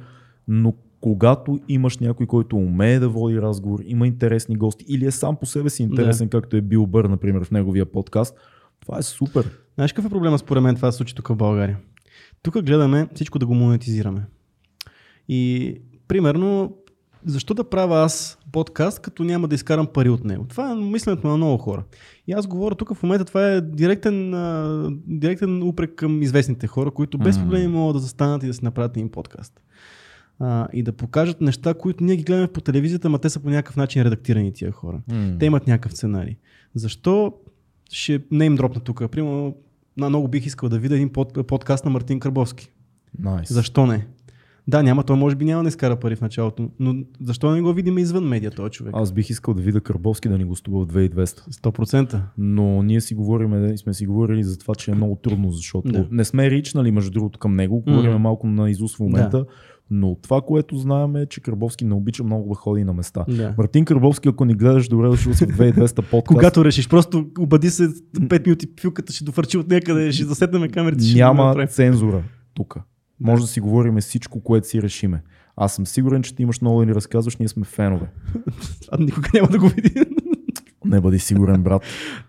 но когато имаш някой, който умее да води разговор, има интересни гости или е сам по себе си интересен, да. Както е Бил Бър, например, в неговия подкаст, това е супер. Знаеш какъв е проблема според мен това се случи тук в България? Тук гледаме всичко да го монетизираме. И примерно, защо да правя аз подкаст, като няма да изкарам пари от него? Това е мисленето на много хора. И аз говоря тук в момента, това е директен, а, директен упрек към известните хора, които без проблеми могат да застанат и да си направят един подкаст. А, и да покажат неща, които ние ги гледаме по телевизията, ама те са по някакъв начин редактирани тия хора. Mm. Те имат някакъв сценарий. Защо ще не им дропна тук? Примерно, много бих искал да видя един под, подкаст на Мартин Кърбовски. Nice. Защо не? Да, няма, той може би няма да изкара пари в началото, но защо не го видим извън медиа този човек? Аз бих искал да видя Кърбовски да ни гостува в две хиляди и двеста. сто процента. Но ние си говорим, сме си говорили за това, че е много трудно, защото да. Не сме ричнали между другото към него, говорим mm. малко на изус в момента, да. Но това, което знаем е, че Кърбовски не обича много да ходи на места. Да. Мартин Кърбовски, ако ни гледаш, добре дошъл си в две хиляди и двеста подкаст. Когато решиш, просто обади се пет минути пилката, ще дофърчи от някъде, ще засетнем камерите. Няма цензура тук. Може да си говорим всичко, което си решиме. Аз съм сигурен, че ти имаш много да ни разказваш, ние сме фенове. А никога няма да го видим. Не бъди сигурен, брат.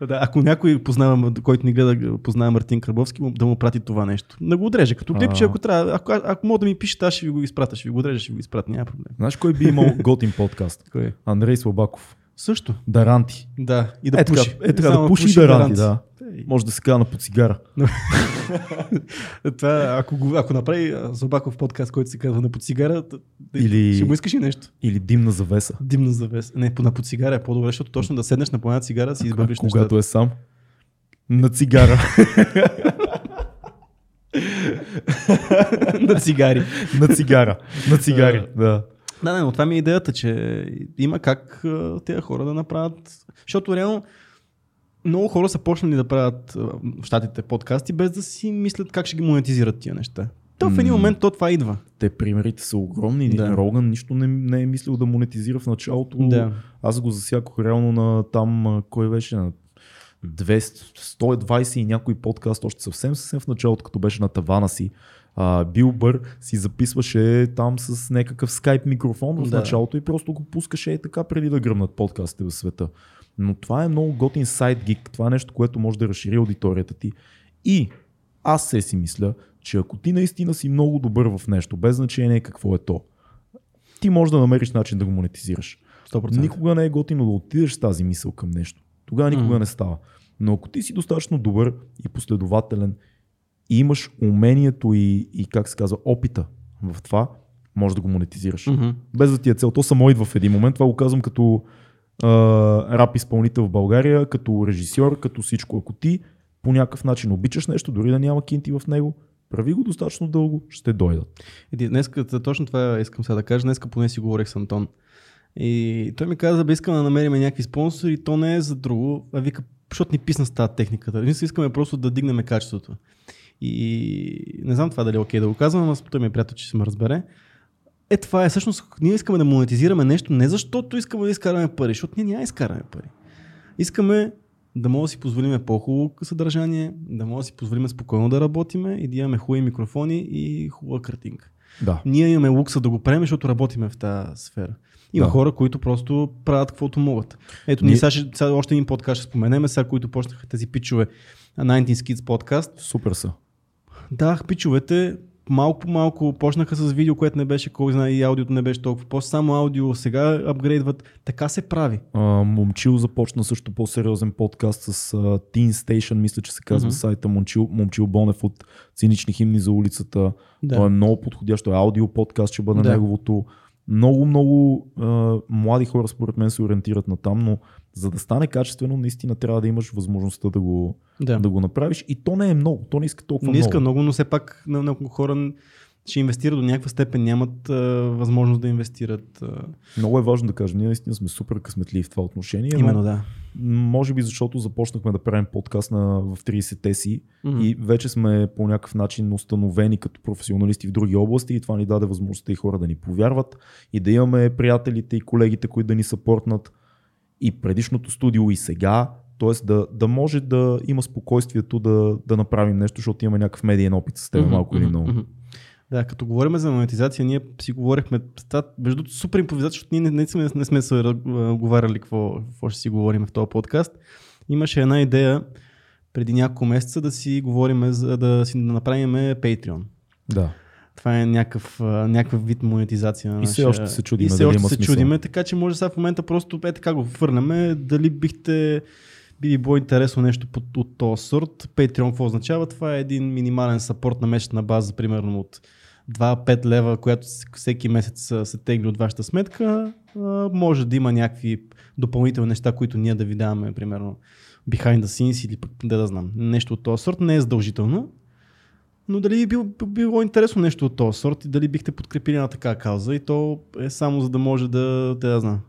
Да, ако някой познава, който ни гледа, познава Мартин Кърбовски, да му прати това нещо. Да го отрежа, като клипче, ако трябва. Ако, ако мога да ми пишете, аз ще ви го изпратя, ще ви го отрежа, ще ви го изпратя, няма проблем. Знаеш кой би имал готин подкаст? Кой? Андрей Слабаков. Също. Даранти. Да, и да е, пуши. Е, така, да пуши Даранти, да. Може да се кана по цигара. Това, ако, ако направи Зобаков подкаст, който се казва на по цигара, или... ще му искаш и нещо. Или димна завеса. Димна завеса. Не, на по цигара е по-добре, защото точно да седнеш на плана цигара да си избавиш нещата. Когато е сам, на цигара. на цигари. на цигара. На цигари, да. Да, не, но това ми е идеята, че има как тези хора да направят, защото реално много хора са почнали да правят в щатите подкасти, без да си мислят как ще ги монетизират тия неща. То в един момент то това идва. Те примерите са огромни. Да. Роган нищо не, не е мислил да монетизира в началото. Да. Аз го засякох реално на там, кой беше на двеста, сто и двадесет и някой подкаст, още съвсем съвсем в началото, като беше на тавана си. Бил Бър си записваше там с някакъв скайп микрофон в да. Началото и просто го пускаше и така преди да гръмнат подкастите в света. Но това е много готин сайд гик, това е нещо, което може да разшири аудиторията ти. И аз се си мисля, че ако ти наистина си много добър в нещо, без значение какво е то, ти можеш да намериш начин да го монетизираш. сто процента. Никога не е готино да отидеш с тази мисъл към нещо. Тогава никога mm. не става. Но ако ти си достатъчно добър и последователен и имаш умението и, и как се казва, опита в това, можеш да го монетизираш. Mm-hmm. Без да ти е цел. То само идва в един момент. Това го казвам като Uh, рап изпълнител в България, като режисьор, като всичко. Ако ти по някакъв начин обичаш нещо, дори да няма кинти в него, прави го достатъчно дълго, ще дойдат. Еди, днеска, точно това искам сега да кажа, днеска поне си говорех с Антон. И той ми каза, бе, искам да намерим някакви спонсори, то не е за друго, а вика, защото ни писна с тази техниката. Ние си искаме просто да дигнем качеството. И не знам това дали е окей да го казвам, но той ми е приятел, че се ме разбере. Е, това е всъщност, ние искаме да монетизираме нещо, не защото искаме да изкараме пари, защото ние няма изкараме пари. Искаме да може да си позволим по-хубаво съдържание, да може да си позволим спокойно да работиме и да имаме хубави микрофони и хубава картинка. Да. Ние имаме лукса да го правим, защото работиме в тази сфера. Има да. Хора, които просто правят каквото могат. Ето, ние сега, сега още един подкаст ще споменеме, сега, които почнаха тези пичове, деветнайсет Kids подкаст. Супер са. Да, пичовете малко по малко почнаха с видео, което не беше кой знае, и аудиото не беше толкова. После само аудио, сега апгрейдват. Така се прави. А, Момчил започна също по-сериозен подкаст с uh, Teen Station, мисля, че се казва uh-huh. сайта. Момчил, Момчил Бонев от Цинични химни за улицата. Да. Той е много подходящ. Аудио подкаст ще бъде да. неговото. Много, много uh, млади хора според мен се ориентират на там, но за да стане качествено, наистина трябва да имаш възможността да го, да. Да го направиш. И то не е много, то не иска толкова много. Не иска много, много но все пак на много хора ще инвестират до някаква степен, нямат а, възможност да инвестират. А... Много е важно да кажем, ние наистина сме супер късметливи в това отношение. Именно, но, да. Може би защото започнахме да правим подкаст на, в трийсетте си mm-hmm. и вече сме по някакъв начин установени като професионалисти в други области и това ни даде възможността и хора да ни повярват и да имаме приятелите и колегите, които да ни съпортнат. И предишното студио и сега, т.е. да, да може да има спокойствието да, да направим нещо, защото имаме някакъв медиен опит с теб малко mm-hmm, или много. Mm-hmm. Да, като говорим за монетизация, ние си говорихме между супер импровизация, защото ние не, не, сме, не сме се разговаряли какво, какво ще си говорим в този подкаст. Имаше една идея преди няколко месеца да си говорим за да си да направим Patreon. Да. Това е някакъв, някакъв вид монетизация на нашия... И все още се чудиме. И все още се чудиме, така че може сега в момента просто е така го върнем. Дали бихте би ви било интересно нещо от, от този сорт. Patreon какво означава? Това е един минимален съпорт на месечна база, примерно от два до пет лева, която всеки месец се тегли от вашата сметка. Може да има някакви допълнителни неща, които ние да ви даваме, примерно behind the scenes или да, да знам. Нещо от този сорт не е задължително. Но дали би било интересно нещо от този сорт и дали бихте подкрепили на такава кауза и то е само за да може да те да знам.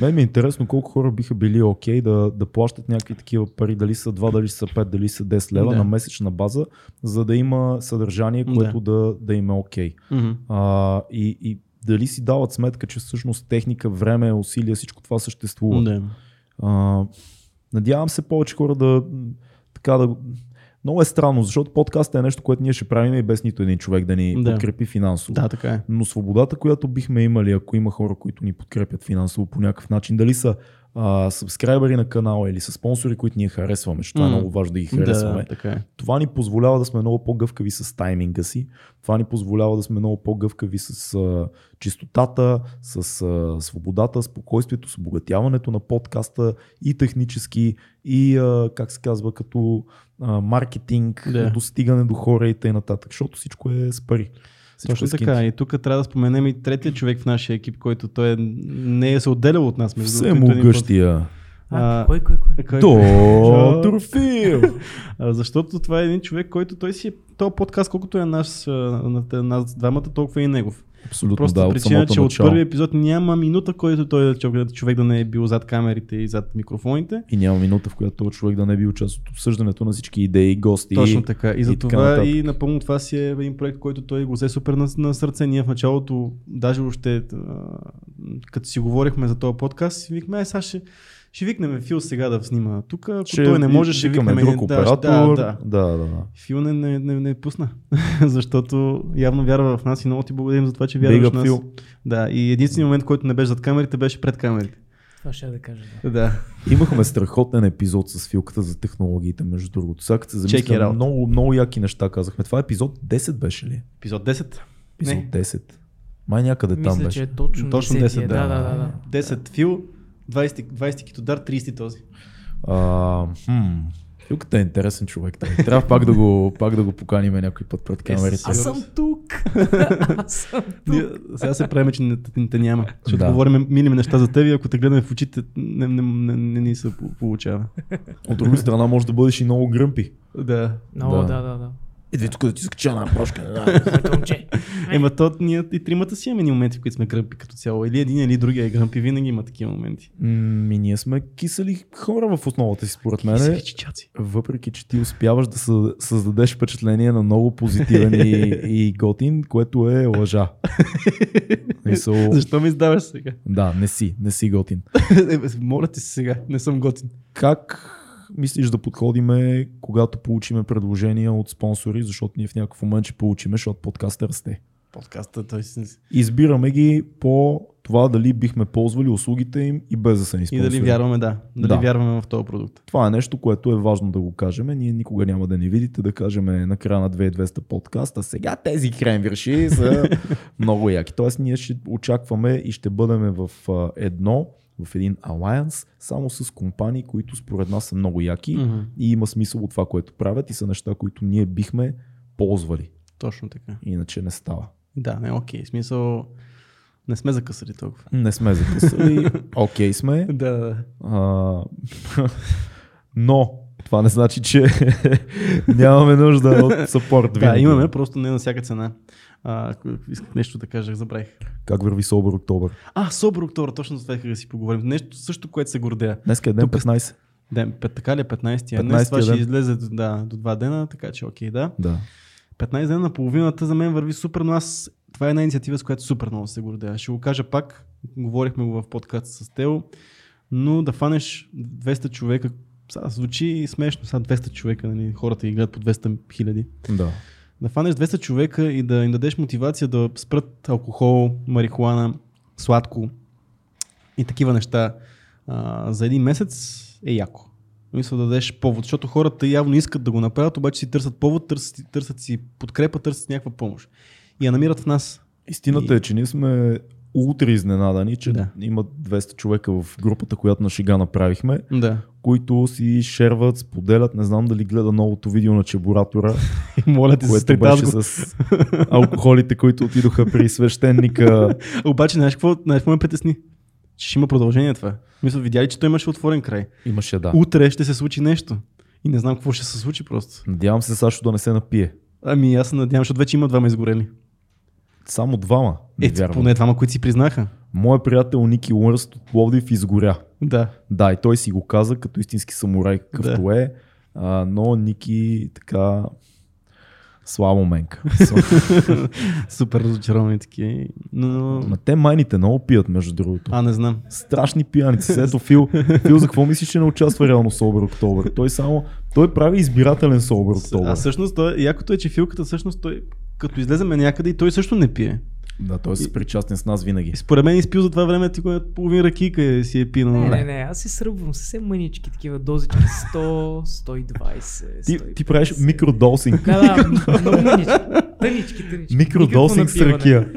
Мен ми е интересно колко хора биха били окей okay да, да плащат някакви такива пари, дали са два, дали са пет, дали са десет лева да. на месечна база, за да има съдържание, което да, да, да има окей. Okay. Mm-hmm. А, и, и дали си дават сметка, че всъщност техника, време, усилия, всичко това съществува. Да. А, надявам се повече хора да така да... Много е странно, защото подкастът е нещо, което ние ще правим и без нито един човек да ни да. подкрепи финансово. Да, така е. Но свободата, която бихме имали, ако има хора, които ни подкрепят финансово по някакъв начин, дали са а, сабскрайбъри на канала или са спонсори, които ние харесваме, защото това е много важно да ги харесваме. Да, е. Това ни позволява да сме много по-гъвкави с тайминга си, това ни позволява да сме много по-гъвкави с а, чистотата, с а, свободата, спокойствието, с обогатяването на подкаста и технически, и а, как се казва, като а, маркетинг, да. достигане до хора и т.н. Защото всичко е с пари. Точно е така. И тук трябва да споменем и третия човек в нашия екип, който той не е се отделял от нас. Всемогъщия. А, а, кой, кой, кой? кой? Тодорфил! Защото това е един човек, който той си, този подкаст, колкото е наш, нас двамата, толкова е и негов. Абсолютно, просто да, причина, от че начало. От първия епизод няма минута, който той човек да не е бил зад камерите и зад микрофоните. И няма минута, в която този човек да не е бил част от обсъждането на всички идеи, гости. Точно така. И, и за това и напълно това си е един проект, който той го взе супер на, на сърце. Ние в началото, даже още като си говорихме за този подкаст, викме, ай сега ще... Ще викнем Фил сега да снима тук, ако ще, той не може, ще викаме друг оператор. Да, да. Да, да, да. Фил не, не, не, не пусна, защото явно вярва в нас и много ти благодарим за това, че вярваш в нас. Фил. Да, и единственият момент, който не беше зад камерите, беше пред камерите. Това ще да кажа. Да. Да. Имахме страхотен епизод с Филката за технологиите, между другото. Сега като се замисля, много, много яки неща казахме. Това е епизод десет беше ли? Епизод десет? Епизод не. десет. Май някъде мисля, там беше. Мисля, че е точно, точно десет, десет, е. Да. Да, да, да. десет Фил. двайсет Кито Дар, трийсет този. А, хм, Филката е интересен човек. Тъй. Трябва пак да го, пак да го поканим някой път пред камерите. Аз съм тук! Аз съм тук! Сега се правим, че не те няма. Защото да. говорим миним неща за теб и ако те гледаме в очите, не, не, не, не ни се получава. От друга страна може да бъдеш и много гръмпи. Да. Много, да, да, да. да. Идвай тук да ти скача една прошка. Да. Ема то ние и тримата си имаме моменти, в които сме гръмпи като цяло. Или един, или другия е гръмпи. Винаги има такива моменти. Ми ние сме кисели хора в основата си, според мен. Въпреки, че ти успяваш да създадеш впечатление на много позитивен и, и готин, което е лъжа. Мисъл... Защо ми издаваш сега? Да, не си. Не си готин. Моля ти се сега. Не съм готин. Как... Мислиш да подходиме, когато получиме предложения от спонсори, защото ние в някакъв момент ще получиме, защото подкастът расте. Подкастът, той си... Избираме ги по това дали бихме ползвали услугите им и без да са ни спонсорирали. И дали вярваме, да. Дали да. вярваме в този продукт. Това е нещо, което е важно да го кажем. Ние никога няма да ни видите да кажем на края на две хиляди и двеста подкаста. Сега тези кренвирши са много яки. Тоест ние ще очакваме и ще бъдем в едно, в един алайанс, само с компании, които според нас са много яки mm-hmm. и има смисъл от това, което правят и са неща, които ние бихме ползвали. Точно така. Иначе не става. Да, не, окей. В смисъл, не сме закъсали толкова. Не сме закъсали. Окей сме. Да. А, но това не значи, че нямаме нужда от съпорт. Да, винаги. Имаме, просто не на всяка цена. А, ако исках нещо да кажа, забравих. Как върви Sober October? А, Sober October, точно за това да си поговорим. Нещо също, което се гордея. Днеска е ден тук, петнайсети. Ден, така ли е петнайсети? Днес това ще излезе да, до два дена, така че окей, да. да. петнайсет дена на половината за мен върви супер, но аз това е една инициатива, с която супер много се гордея. Ще го кажа пак, говорихме го в подкаст с Тео, но да фанеш двеста човека, сега звучи смешно, сега двеста човека, нали, хората играят по двеста хиляди. Да. Да фанеш двеста човека и да им дадеш мотивация да спрат алкохол, марихуана, сладко и такива неща а, за един месец е яко. Мисля да дадеш повод, защото хората явно искат да го направят, обаче си търсят повод, търсят, търсят си подкрепа, търсят някаква помощ и я намират в нас. Истината и... е, че ние сме ултри изненадани, че да. Има двеста човека в групата, която на шега направихме, да. Които си шерват, споделят, не знам дали гледа новото видео на Чебуратора, което беше с алкохолите, които отидоха при свещеника. Обаче, знаеш какво, знаеш какво ме притесни? Че ще има продължение това. Мисля, видяли, че той имаше отворен край. Имаше, да. Утре ще се случи нещо. И не знам какво ще се случи просто. Надявам се Сашо да не се напие. Ами аз се надявам, защото вече има двама изгорели. Само двама? Ето, поне двама, които си признаха. Моят приятел Ники Лърст от Пловдив изгоря. Да. Да, и той си го каза като истински самурай, какъвто да. е. А, но Ники така... Слабо менка. Супер разочаровани такива. Но... Ма те майните много пият, между другото. А, не знам. Страшни пияници. Ето Фил. Фил, за какво мислиш, че не участва реално в Sober October? Той само... Той прави избирателен Sober October. А всъщност, той... якото е, че Филката всъщност той... Като излеземе някъде и той също не пие. Да, той е и... причастен с нас винаги. Според мен изпил за това време ти е половин ракийка си е пинал. Не, не, не, аз си сръбвам съвсем мънички такива дозички сто, сто и двайсет, сто и петдесет. Ти, ти правиш микродосинг. Да, да, много мънички, тънички, тънички. Микродосинг с ракия.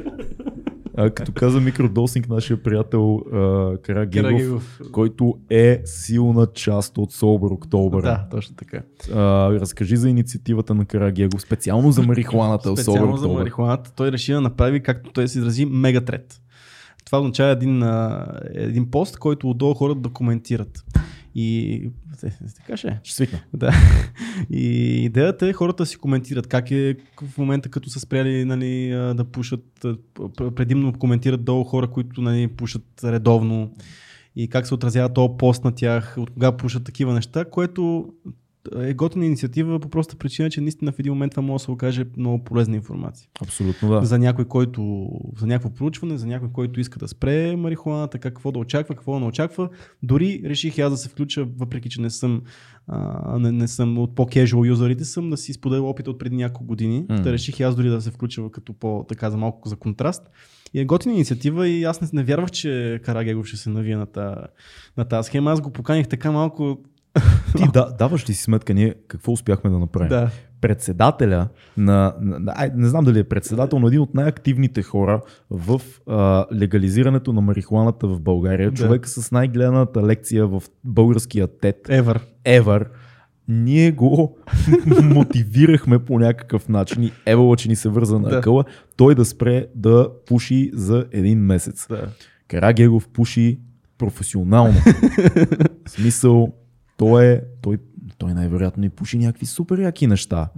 А, като каза микродосинг, нашия приятел а, Кара Гегов, който е силна част от Sober October. Да, точно така. А, разкажи за инициативата на Кара Гегов, специално за марихуаната от Sober October. Специално за марихуаната. Той реши да направи, както той се изрази, мегатред. Това означава един, един пост, който отдолу хората да коментират. И така ще е. Ще свикна. Да. И идеята е хората си коментират как е в момента като са спряли, нали, да пушат, предимно коментират долу хора, които, нали, пушат редовно и как се отразява този пост на тях, от кога пушат такива неща, което е готина инициатива по проста причина, че наистина в един момент това може да се окаже много полезна информация. Абсолютно да. За някой, който, за някакво проучване, за някой, който иска да спре марихуаната, какво да очаква, какво да не очаква. Дори реших аз да се включа, въпреки че не съм, а, не, не съм от по-кежуал юзерите, съм да си споделя опита от преди няколко години. Mm. Та реших аз дори да се включа като по-така за малко за контраст. И е готина инициатива и аз не, не вярвах, че Кара Гегов ще се навие на тази та схема. Аз го поканих така малко. Ти да, даваш ли си сметка ние какво успяхме да направим? Да. Председателя на, на ай, не знам дали е председател, но един от най-активните хора в а, легализирането на марихуаната в България, да. Човека с най-гледаната лекция в българския тет. Ever. Ever. Ние го мотивирахме по някакъв начин и евала, че ни се върза на акъла, да. Той да спре да пуши за един месец. Да. Кара Гегов пуши професионално. В смисъл Той, е, той, той най-вероятно и пуши някакви супер яки неща,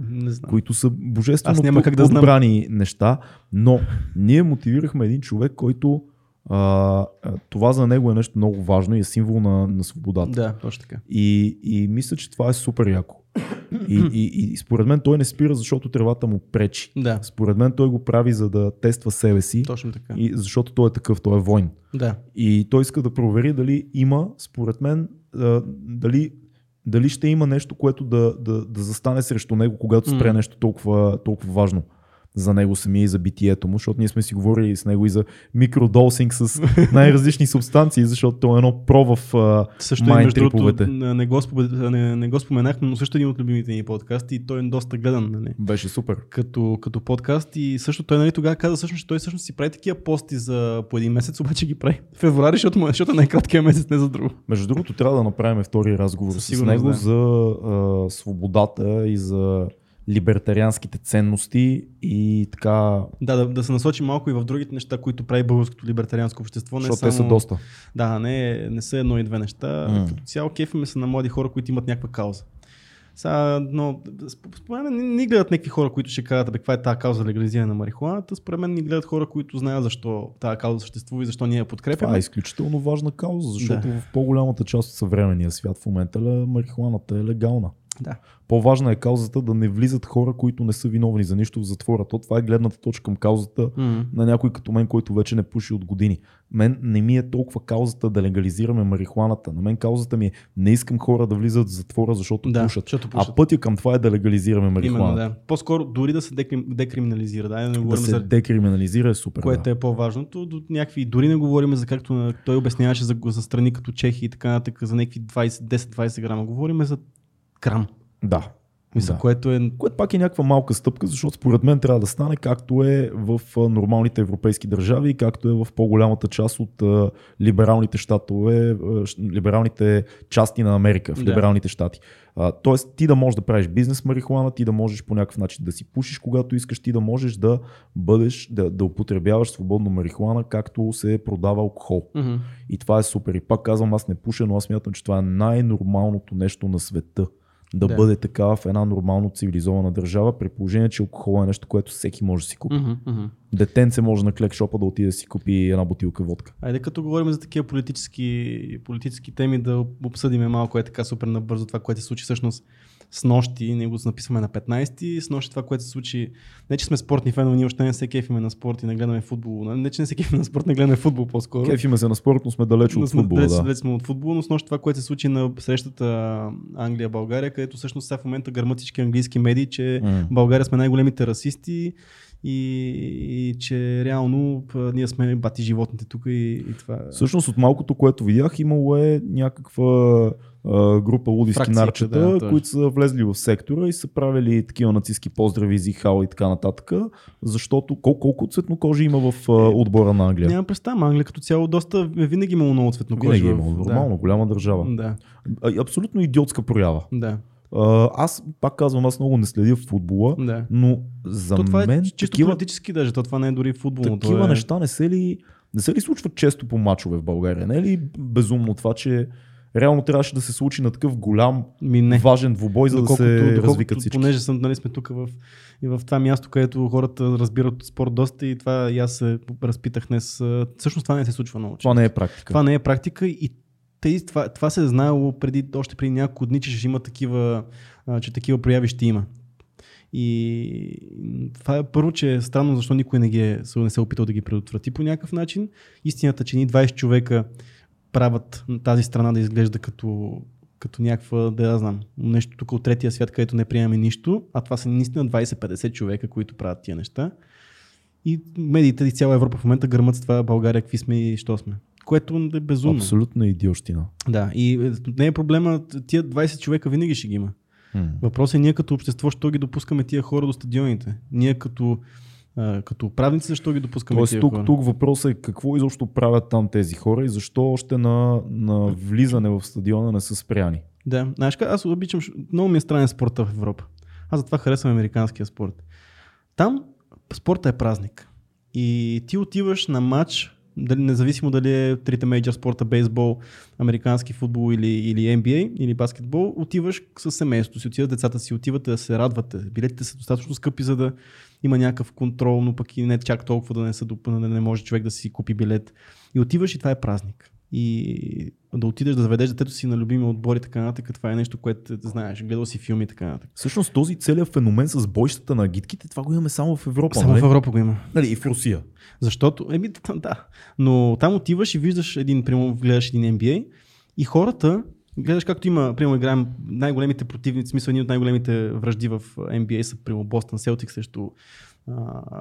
които са божествено подбрани да неща, но ние мотивирахме един човек, който а, това за него е нещо много важно и е символ на, на свободата. Да, точно така. И, и мисля, че това е супер яко. И, и, и според мен той не спира, защото тревата му пречи. Да. Според мен той го прави, за да тества себе си. Точно така. И защото той е такъв, той е войн. Да. И той иска да провери дали има, според мен, дали, дали ще има нещо, което да, да, да застане срещу него, когато спре mm. нещо толкова, толкова важно. за него самия и за битието му, защото ние сме си говорили с него и за микродолсинг с най-различни субстанции, защото то е едно про в майнтриповете. Не, не, не го споменахме, но също един от любимите ни подкасти и той е доста гледан. Не? Беше супер. Като, като подкаст и също той нали, тогава каза, всъщност, че той всъщност си прави такива пости за по един месец, обаче ги прави февруари, защото, защото е най-краткия месец, не за друго. Между другото трябва да направим втори разговор с него да. за а, свободата и за либертарианските ценности и така... Да, да, да се насочи малко и в другите неща, които прави българското либертарианско общество. Защото те само... са доста. Да, не, не са едно и две неща. Mm. Като цяло кефиме се на млади хора, които имат някаква кауза. Сега, но според мен не гледат някакви хора, които ще кажат, бе, каква е тази кауза за легализиране на марихуаната. Според мен не гледат хора, които знаят защо тази кауза съществува и защо ние я подкрепяме. Това е изключително важна кауза, защото да. в по-голямата част от съвременния свят в момента марихуаната е легална. Да. По-важна е каузата да не влизат хора, които не са виновни за нищо в затвора. То това е гледната точка към каузата mm-hmm. на някой като мен, който вече не пуши от години. Мен не ми е толкова каузата да легализираме марихуаната. На мен каузата ми е не искам хора да влизат в затвора, защото, да, пушат. защото пушат. А пътя към това е да легализираме марихуаната. Именно, да. По-скоро дори да се декриминализира. Да, не да се за... декриминализира е супер. Което да. е по-важното. До някакви... Дори не говорим за както той обясняваше за, за страни като Чехия и така нататък, за някакви десет-двайсет грама. Говорим за грам. Да. Мисля, да. Което е... което пак е някаква малка стъпка, защото според мен трябва да стане както е в нормалните европейски държави и както е в по-голямата част от либералните щатове, либералните части на Америка, в да. либералните щати. Тоест ти да можеш да правиш бизнес марихуана, ти да можеш по някакъв начин да си пушиш когато искаш, ти да можеш да бъдеш, да, да употребяваш свободно марихуана, както се продава алкохол. Mm-hmm. И това е супер. И пак казвам, аз не пуша, но аз смятам, че това е най-нормалното нещо на света. Да, да бъде така в една нормално цивилизована държава, при положение, че алкохол е нещо, което всеки може да си купи. Mm-hmm, mm-hmm. Детенце може на клекшопа да отиде да си купи една бутилка водка. Айде като говорим за такива политически, политически теми, да обсъдиме малко е така супер набързо това, което се случи всъщност с нощи. Ние го написаме на петнайсети, с нощи това, което се случи. Не, че сме спортни фенове, ние още не се кефиме на спорт и не гледаме футбол. Не, че не се кефиме на спорт, не гледаме футбол по-скоро. Кефиме се на спорт, но сме далеч от футбола. Далеч, да. далеч сме от футбол, но с нощи това, което се случи на срещата Англия-България, където всъщност сега в момента гърмат всички английски медии, че mm. България сме най-големите расисти. И, и че реално пъ, ние сме бати животните тук и, и това... Всъщност от малкото, което видях, имало е някаква а, група лудиски нарчета, да, да, които са влезли в сектора и са правили такива нацистски поздрави, зихал и така нататък, защото колко, колко цветнокожи има в а, отбора на Англия? Няма представа, Англия като цяло доста винаги имало много цветнокожи. Винаги имало, в... нормално, да. Голяма държава. Да. Абсолютно идиотска проява. Да. Аз пак казвам, аз много не следя в футбола, да. но за то това мен... Това е чисто такива, политически даже, то това не е дори футболно. Такива е... неща не се ли, не се ли случват често по мачове в България? Не е ли безумно това, че реално трябваше да се случи на такъв голям, Ми, важен двубой, за доколкото, да се развикат всички? Понеже съм, нали, сме тук в, и в това място, където хората разбират спорт доста и това и аз се разпитах днес. Всъщност това не се случва много. Това не е практика. Това не е практика и Това, това се е знаело преди, още преди няколко дни, че ще има такива, че такива прояви ще има. И това е първо, че е странно, защо никой не, ги, не се е опитал да ги предотврати по някакъв начин. Истината, че ни двайсет човека правят тази страна да изглежда като, като някаква, да я знам, нещо тук от третия свят, където не приемаме нищо, а това са наистина двайсет-петдесет човека, които правят тия неща. И медиите и цяла Европа в момента гърмат с това България, какви сме и що сме. Което е безумно. Абсолютно идиощина. Да, и не е проблема, тия двайсет човека винаги ще ги има. Hmm. Въпросът е ние като общество, що ги допускаме тия хора до стадионите. Ние като, като правници, защо ги допускаме Тоест, тия тук, хора. Тук въпросът е какво изобщо правят там тези хора и защо още на, на влизане в стадиона не са спряни. Да, знаеш, аз обичам, много ми е странен спорта в Европа. Аз затова харесвам американския спорт. Там спорта е празник. И ти отиваш на матч, дали, независимо дали е трите мейджър спорта, бейсбол, американски футбол или, или Н Б А, или баскетбол, отиваш с семейството си, отиват децата си, отивате да се радвате. Билетите са достатъчно скъпи, за да има някакъв контрол, но пък и не чак толкова да не са допълна, да не може човек да си купи билет. И отиваш и това е празник. И да отидеш да заведеш детето си на любими отбори, така нататък, това е нещо, което знаеш, гледал си филми и така нататък. Всъщност този целият феномен с бойщата на гидките, това го имаме само в Европа. Само не? в Европа го има. Нали, и в Русия. Защото, еми, да, но там отиваш и виждаш един, примерно, гледаш един Н Б А и хората, гледаш както има, примерно, играем най-големите противници, в смисъл едни от най-големите вражди в Н Б А са, примерно, Бостън Селтик срещу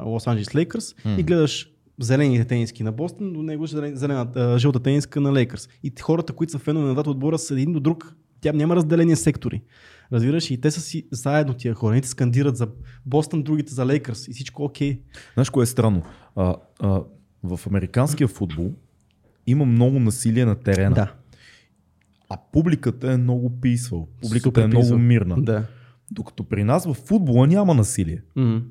Лос Анджелес Лейкърс и гледаш зелените тениски на Бостън, до него зелената, жълта тениска на Лейкърс. И хората, които са фенове на двата отбора, са един до друг. Тя няма разделение сектори. Разбираш, и те са си заедно тия хора. Те скандират за Бостън, другите за Лейкърс и всичко окей. Okay. Знаеш кое е странно? А, а, в американския футбол има много насилие на терена. Да. А публиката е много peaceful. Публиката Супер е много peaceful. Мирна. Да. Докато при нас в футбола няма насилие. Mm-hmm.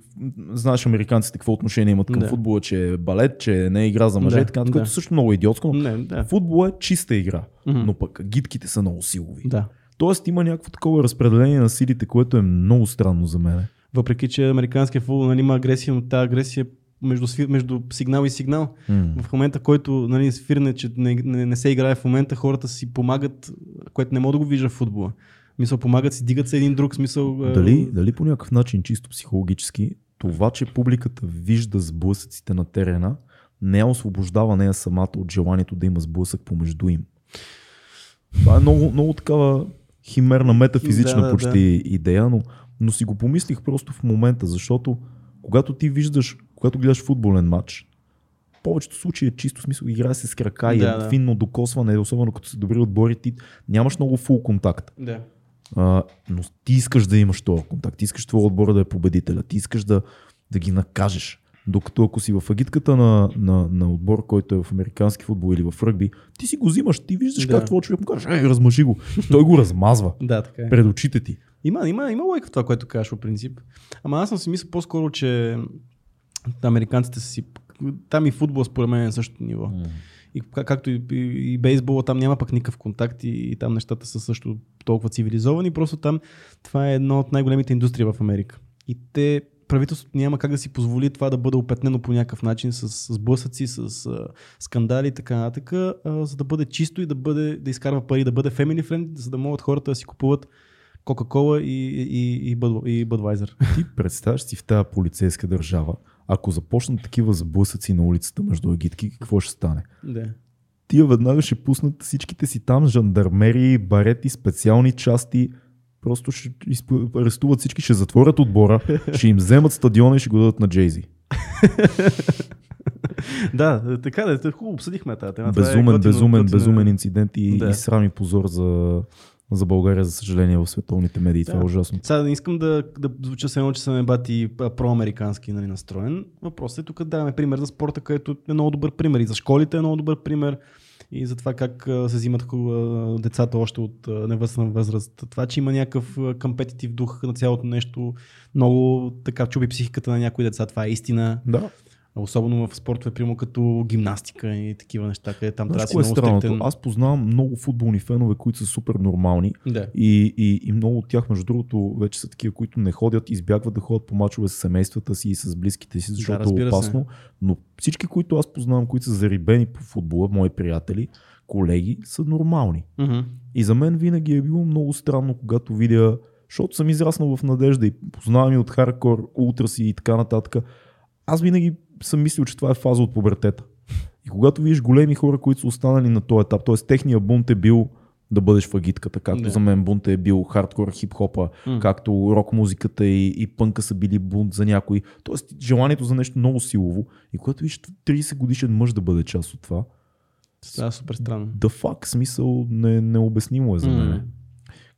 Знаеш американците какво отношение имат към да. Футбола, че е балет, че не е игра за мъже, да, така, да. Което също много е идиотско, но не, да. Футбола е чиста игра, mm-hmm. но пък гидките са много силови. Да. Тоест има някакво такова разпределение на силите, което е много странно за мен. Въпреки, че американския футбол нали, има агресия, но тази агресия между, между сигнал и сигнал. Mm. В момента, който нали, сфирне, че не, не, не се играе в момента, хората си помагат, което не мога да го вижда в футбола. Мисъл, помагат си, дигат се един друг смисъл. Дали, дали по някакъв начин, чисто психологически, това, че публиката вижда сблъсъците на терена, не освобождава нея самата от желанието да има сблъсък помежду им. Това е много, много такава химерна, метафизична да, почти да. Идея, но, но си го помислих просто в момента, защото когато ти виждаш, когато гледаш футболен матч, повечето случаи е чисто смисъл, играе се с крака да, и е да. Финно докосване, особено като са добри отбори, ти нямаш много фул контакт. Да. Uh, но ти искаш да имаш този контакт, ти искаш твой отбор да е победителя, ти искаш да, да ги накажеш. Докато ако си в агитката на, на, на отбор, който е в американски футбол или в ръгби, ти си го взимаш, ти виждаш да. Как твой човек му кажеш, ай, размажи го. Той го размазва да, така е. Пред очите ти. Има, има, има лойка в това, което кажеш по принцип. Ама аз съм си мисля по-скоро, че американците са си... Там и футбол според мен е на същото ниво. Mm. И както и, и, и бейсбола, там няма пък никакъв контакт и, и там нещата са също толкова цивилизовани. Просто там това е една от най-големите индустрии в Америка. И те, правителството няма как да си позволи това да бъде опетнено по някакъв начин с, с блъсъци, с, с скандали и така нататък, за да бъде чисто и да, бъде, да изкарва пари, да бъде family friend, за да могат хората да си купуват Coca-Cola и, и, и, Bud, и Budweiser. Ти представяш си в тази полицейска държава, ако започнат такива сблъсъци на улицата между агитки, какво ще стане? Да. Тия веднага ще пуснат всичките си там жандармери, барети, специални части. Просто ще арестуват всички, ще затворят отбора, ще им вземат стадиона и ще го дадат на Джейзи. Да, така да, хубаво обсъдихме тази тема. Безумен, е безумен, безумен инцидент и, да. И срам и позор за... За България, за съжаление, в световните медии. Да. Това е ужасно. Сега не искам да, да звуча се едно, че съм бати проамерикански нали, настроен. Въпросът е тук даваме пример за спорта, където е много добър пример. И за школите е много добър пример. И за това как се взимат децата още от невъзрастна възраст. Това, че има някакъв компетитив дух на цялото нещо, много така чуби психиката на някои деца. Това е истина. Да. Особено в спортове, прямо като гимнастика и такива неща, къде там трябва да си много стриктен. Аз познавам много футболни фенове, които са супер нормални да. и, и, и много от тях, между другото, вече са такива, които не ходят, избягват да ходят по мачове с семействата си и с близките си, защото да, е опасно. Се. Но всички, които аз познавам, които са зарибени по футбола, мои приятели, колеги, са нормални. Mm-hmm. И за мен винаги е било много странно, когато видя, защото съм израснал в надежда и познавам и от хардкор, ултраси и така нататък. Аз винаги съм мислил, че това е фаза от пубертета. И когато видиш големи хора, които са останали на този етап, т.е. техния бунт е бил да бъдеш в агитката, както не. За мен бунт е бил хардкор хип-хопа, м. както рок-музиката и, и пънка са били бунт за някои. Тоест желанието за нещо много силово. И когато видиш трийсет годишен мъж да бъде част от това, това е супер странно. Да факт, смисъл не, необяснимо е за мен. М.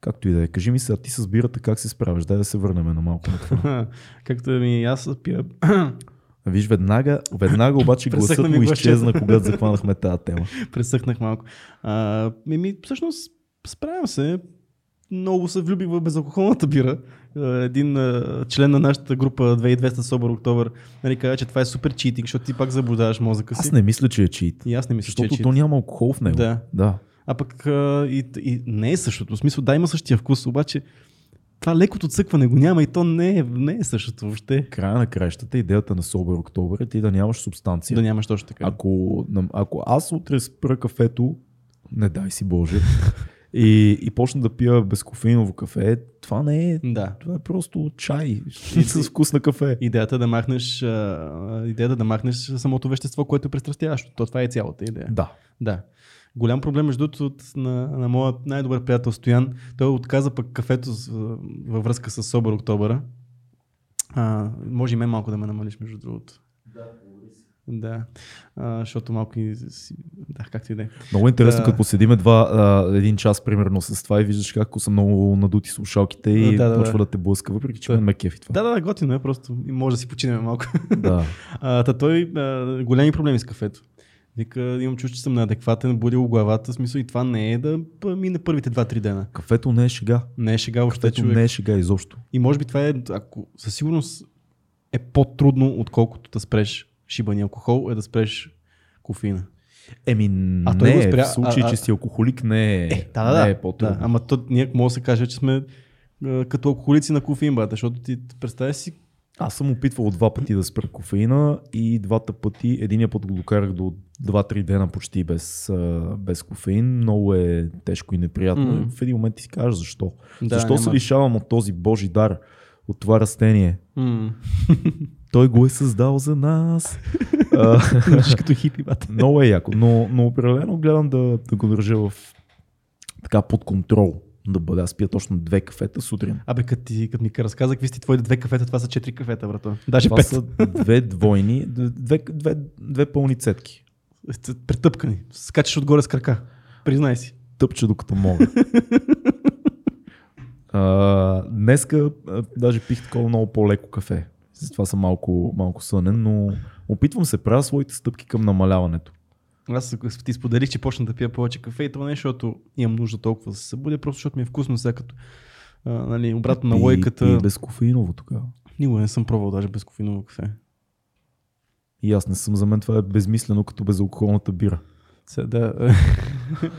Както и да е. Кажи ми сега, ти с бирата как се справиш? Дай да се върнем на малко на това. Както ми аз пия... Виж, веднага, веднага обаче гласът му изчезна, когато захванахме тази тема. Пресъхнах малко. А, ми, всъщност, справям се. Много се влюбих в безалкохолната бира. Един а, член на нашата група две хиляди и двеста Sober October нали, каза, че това е супер читинг, защото ти пак заблуждаваш мозъка си. Аз не мисля, че е чит. И аз не мисля, защото че е чит. Защото то няма алкохол в него. Да. Да. А пък а, и, и не е същото. В смисъл, да, има същия вкус, обаче... Това лекото цъкване го няма и то не е, не е същото въобще. Края на краищата, идеята на Sober October е ти да нямаш субстанция. Да нямаш точно така. Ако, ако аз утре спра кафето, не дай си Боже, и, и почна да пия безкофеиново кафе, това не е, да. Това е просто чай с вкус на кафе. Идеята да махнеш, идеята да махнеш самото вещество, което е престрастяващо. То това е цялата идея. Да. Да. Голям проблем, между другото, на, на моят най-добър приятел Стоян. Той отказа пък кафето във връзка с Sober October. А, може и мен малко да ме намалиш, между другото. Да, Да, а, защото малко и... Да, както и да е. Много интересно, да. Като поседиме два, а, един час примерно с това и виждаш как са много надути слушалките и да, да, почва да, да те блъска, въпреки че да. ме кефи това. Да, да, готино е, просто може да си починем малко. Да. А, та той а, големи проблеми с кафето. Вика, имам чувство, че съм неадекватен, будил главата, смисъл и това не е да мине първите два-три дена. Кафето не е шега. Не е шега въобще, човек. Не е шега изобщо. И може би това е, ако със сигурност е по-трудно, отколкото да спреш шибани алкохол, е да спреш кофеина. Еми а не, спря... в случай, а, а... че си алкохолик не е, е, да, да, не е по-трудно. Да, ама то някак може да се каже, че сме а, като алкохолици на кофеин, брат, защото ти представя си. Аз съм опитвал два пъти да спра кофеина и двата пъти, единия път го докарах до два-три дена почти без, без кофеин. Много е тежко и неприятно. Mm-hmm. В един момент ти си кажеш защо. Да, защо няма. Се лишавам от този божи дар, от това растение? Mm-hmm. Той го е създал за нас. Като хипи, бате. Много е яко, но, но определено гледам да, да го държа в така под контрол. Да бъде, аз пия точно две кафета сутрин. Абе, като ми разказах, вие сте твоите две кафета, това са четири кафета, брато. Даже това пет. Са две двойни, две, две, две пълни цетки. Претъпкани. Скачаш отгоре с крака. Признай си. Тъпче докато мога. а, днеска а, даже пих такова много по-леко кафе. Затова съм малко, малко сънен, но опитвам се, правя своите стъпки към намаляването. Аз ти споделих, че почна да пия повече кафе и това не е, защото имам нужда толкова да се събудя, просто защото ми е вкусно сега като а, нали, обратно на лойката. И без кофеиново тогава. Никога не съм пробвал даже без кофеиново кафе. И аз не съм, за мен това е безмислено като безалкохолната бира. Сега, да.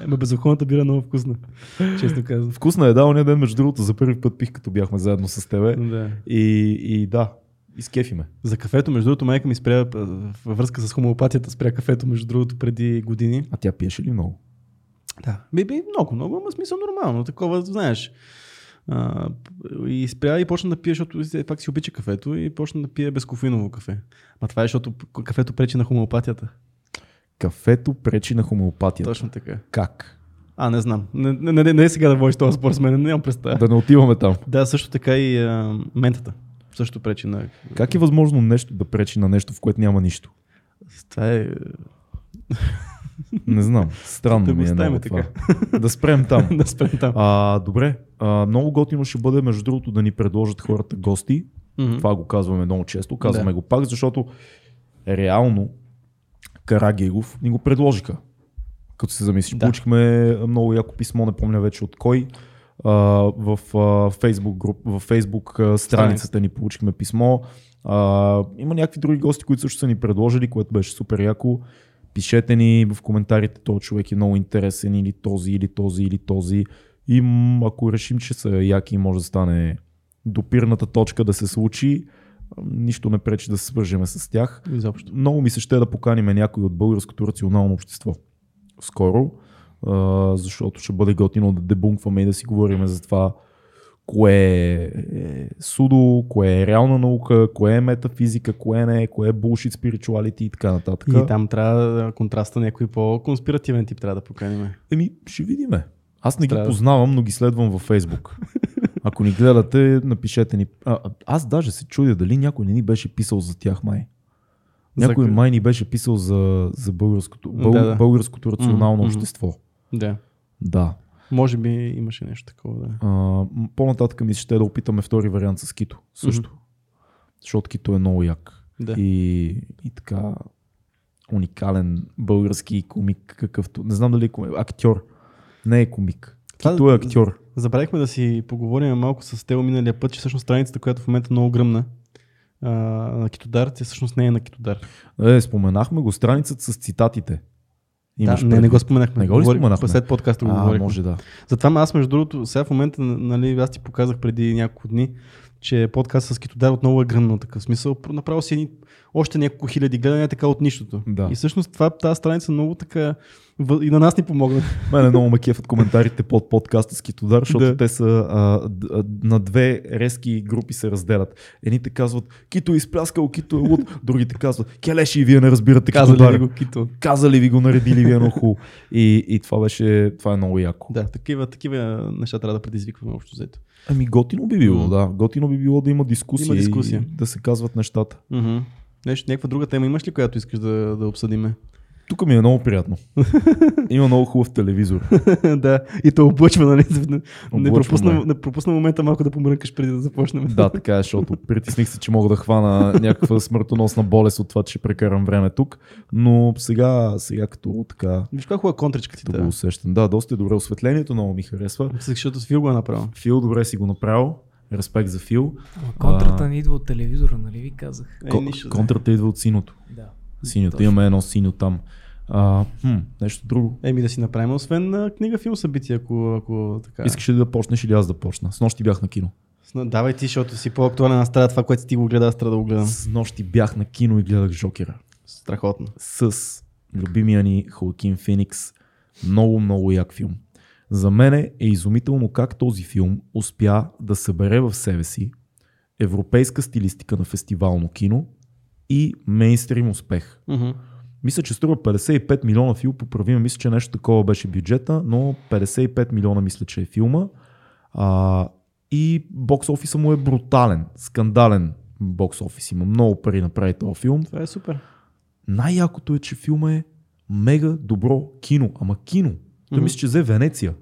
Ема безалкохолната бира е много вкусна, честно казвам. Вкусна е, да, ония ден между другото за първи път пих, като бяхме заедно с тебе. Да. И, и да. Изкефи ме. За кафето, между другото, майка ми спря във връзка с хомеопатията, спря кафето, между другото, преди години. А тя пиеше ли много? Да, би, би много, много, ама смисъл нормално, такова, знаеш. А, и спря и почна да пие, защото пак си обича кафето и почна да пие безкофеиново кафе. А това е, защото кафето пречи на хомеопатията. Кафето пречи на хомеопатията. Точно така. Как? А, не знам. Не, не, не, не е сега да водиш този спор с мен, нямам представа. Да не отиваме там. Да, също така и а, ментата. Също пречи на... Как е възможно нещо да пречи на нещо, в което няма нищо? Това е... Не знам. Странно да ми е много така. Това. Да спрем там. Да спрем там. А, добре. А, много готино ще бъде, между другото, да ни предложат хората гости. Mm-hmm. Това го казваме много често. Казваме да. го пак, защото реално Кара Гегов ни го предложиха. Като се замислиш. Да. Получихме много яко писмо, не помня вече от кой. Uh, в uh, Facebook, груп, в Facebook uh, страницата ни получихме писмо. Uh, има някакви други гости, които също са ни предложили, което беше супер яко. Пишете ни в коментарите, този човек е много интересен или този, или този, или този. И м- ако решим, че са яки, може да стане допирната точка да се случи. Нищо не пречи да се свържеме с тях. Изобщо. Много ми се ще да поканим някой от българското рационално общество. Скоро. Uh, защото ще бъде готино да дебункваме и да си говорим за това кое е судо, кое е реална наука, кое е метафизика, кое не е, кое е bullshit spirituality и така нататък. И там трябва контраста някой по-конспиративен тип трябва да поканим. Еми, ще видиме. Аз не трябва. ги познавам, но ги следвам във Фейсбук. Ако ни гледате, напишете ни. А, аз даже се чудя дали някой не ни беше писал за тях май. Някой за... май ни беше писал за, за българското, бъл... да, да. българското рационално mm-hmm. общество. Да. да. Може би имаше нещо такова. Да. А, по-нататък ми ще да опитаме втори вариант с Кито. Също. Mm-hmm. Защото Кито е много як. Да. И, и така уникален български комик какъвто. Не знам дали е комик. Актьор. Не е комик. Това, Кито е актьор. Забравихме да си поговорим малко с Тео миналия път, че всъщност страницата, която в момента е много гръмна. А, на Китодар, тя всъщност не е на Китодар. Е, споменахме го страницата с цитатите. Да, не, не го споменахме. Не го ли споменахме? След подкаста го говорихме. Може да. Затова аз между другото, сега в момента, нали, аз ти показах преди няколко дни, че подкастът с Китодар отново е гръмно такъв смисъл. Направо си едни, още няколко хиляди гледания така от нищото. Да. И всъщност това, тази страница много така и на нас ни помогна. Мене много ме кефат коментарите под подкаста с Китодар, защото да. те са а, д, на две резки групи се разделят. Едните казват Кито е изпляскал, Кито е луд, другите казват келеши и вие не разбирате Китодар. Казали ви го Кито. Казали ви го, наредили ви едно хубаво. И, и това беше, това е много яко. Да, такива, такива неща трябва да предизвикваме общо взето. Ами готино би било, да. Готино би би било да има дискусия, има дискусия. И да се казват нещата. Uh-huh. Нещо, някаква друга тема имаш ли, която искаш да, да обсъдиме? Тук ми е много приятно. Има много хубав телевизор. Да, и то облъчва, нали? Не пропусна, не пропусна момента малко да помрънкаш преди да започнем. Да, така е, защото притесних се, че мога да хвана някаква смъртоносна болест от това, че прекарам време тук. Но сега, сега като така... Виж каква хубава контричка ти да го усещам. Да, доста е добре. Осветлението много ми харесва. Защото Фил го е направил. Фил добре си го направил. Респект за Фил. Контрата а... не идва от телевизора, нали ви казах? Е, нищо, контрата да. Идва от синото. Да. Синьото. Имаме едно синьо там. А, хм, нещо друго. Еми да си направим, освен книга, филм, събития, ако, ако така... Искаш ли да почнеш или аз да почна? С нощи бях на кино. Давай ти, защото си по-актуален на страда, това, което ти го гледа, аз трябва да го гледам. С нощи бях на кино и гледах Жокера. Страхотно. С любимия ни Хоакин Феникс. Много, много як филм. За мен е изумително как този филм успя да събере в себе си европейска стилистика на фестивално кино и мейнстрим успех. Uh-huh. Мисля, че струва петдесет и пет милиона Фил, поправим, мисля, че нещо такова беше бюджета, но петдесет и пет милиона мисля, че е филма. А, и бокс офиса му е брутален, скандален бокс офис. Има много пари направи този филм. Това е супер. Най-якото е, че филма е мега добро кино. Ама кино. Той uh-huh. мисля, че взе Венеция.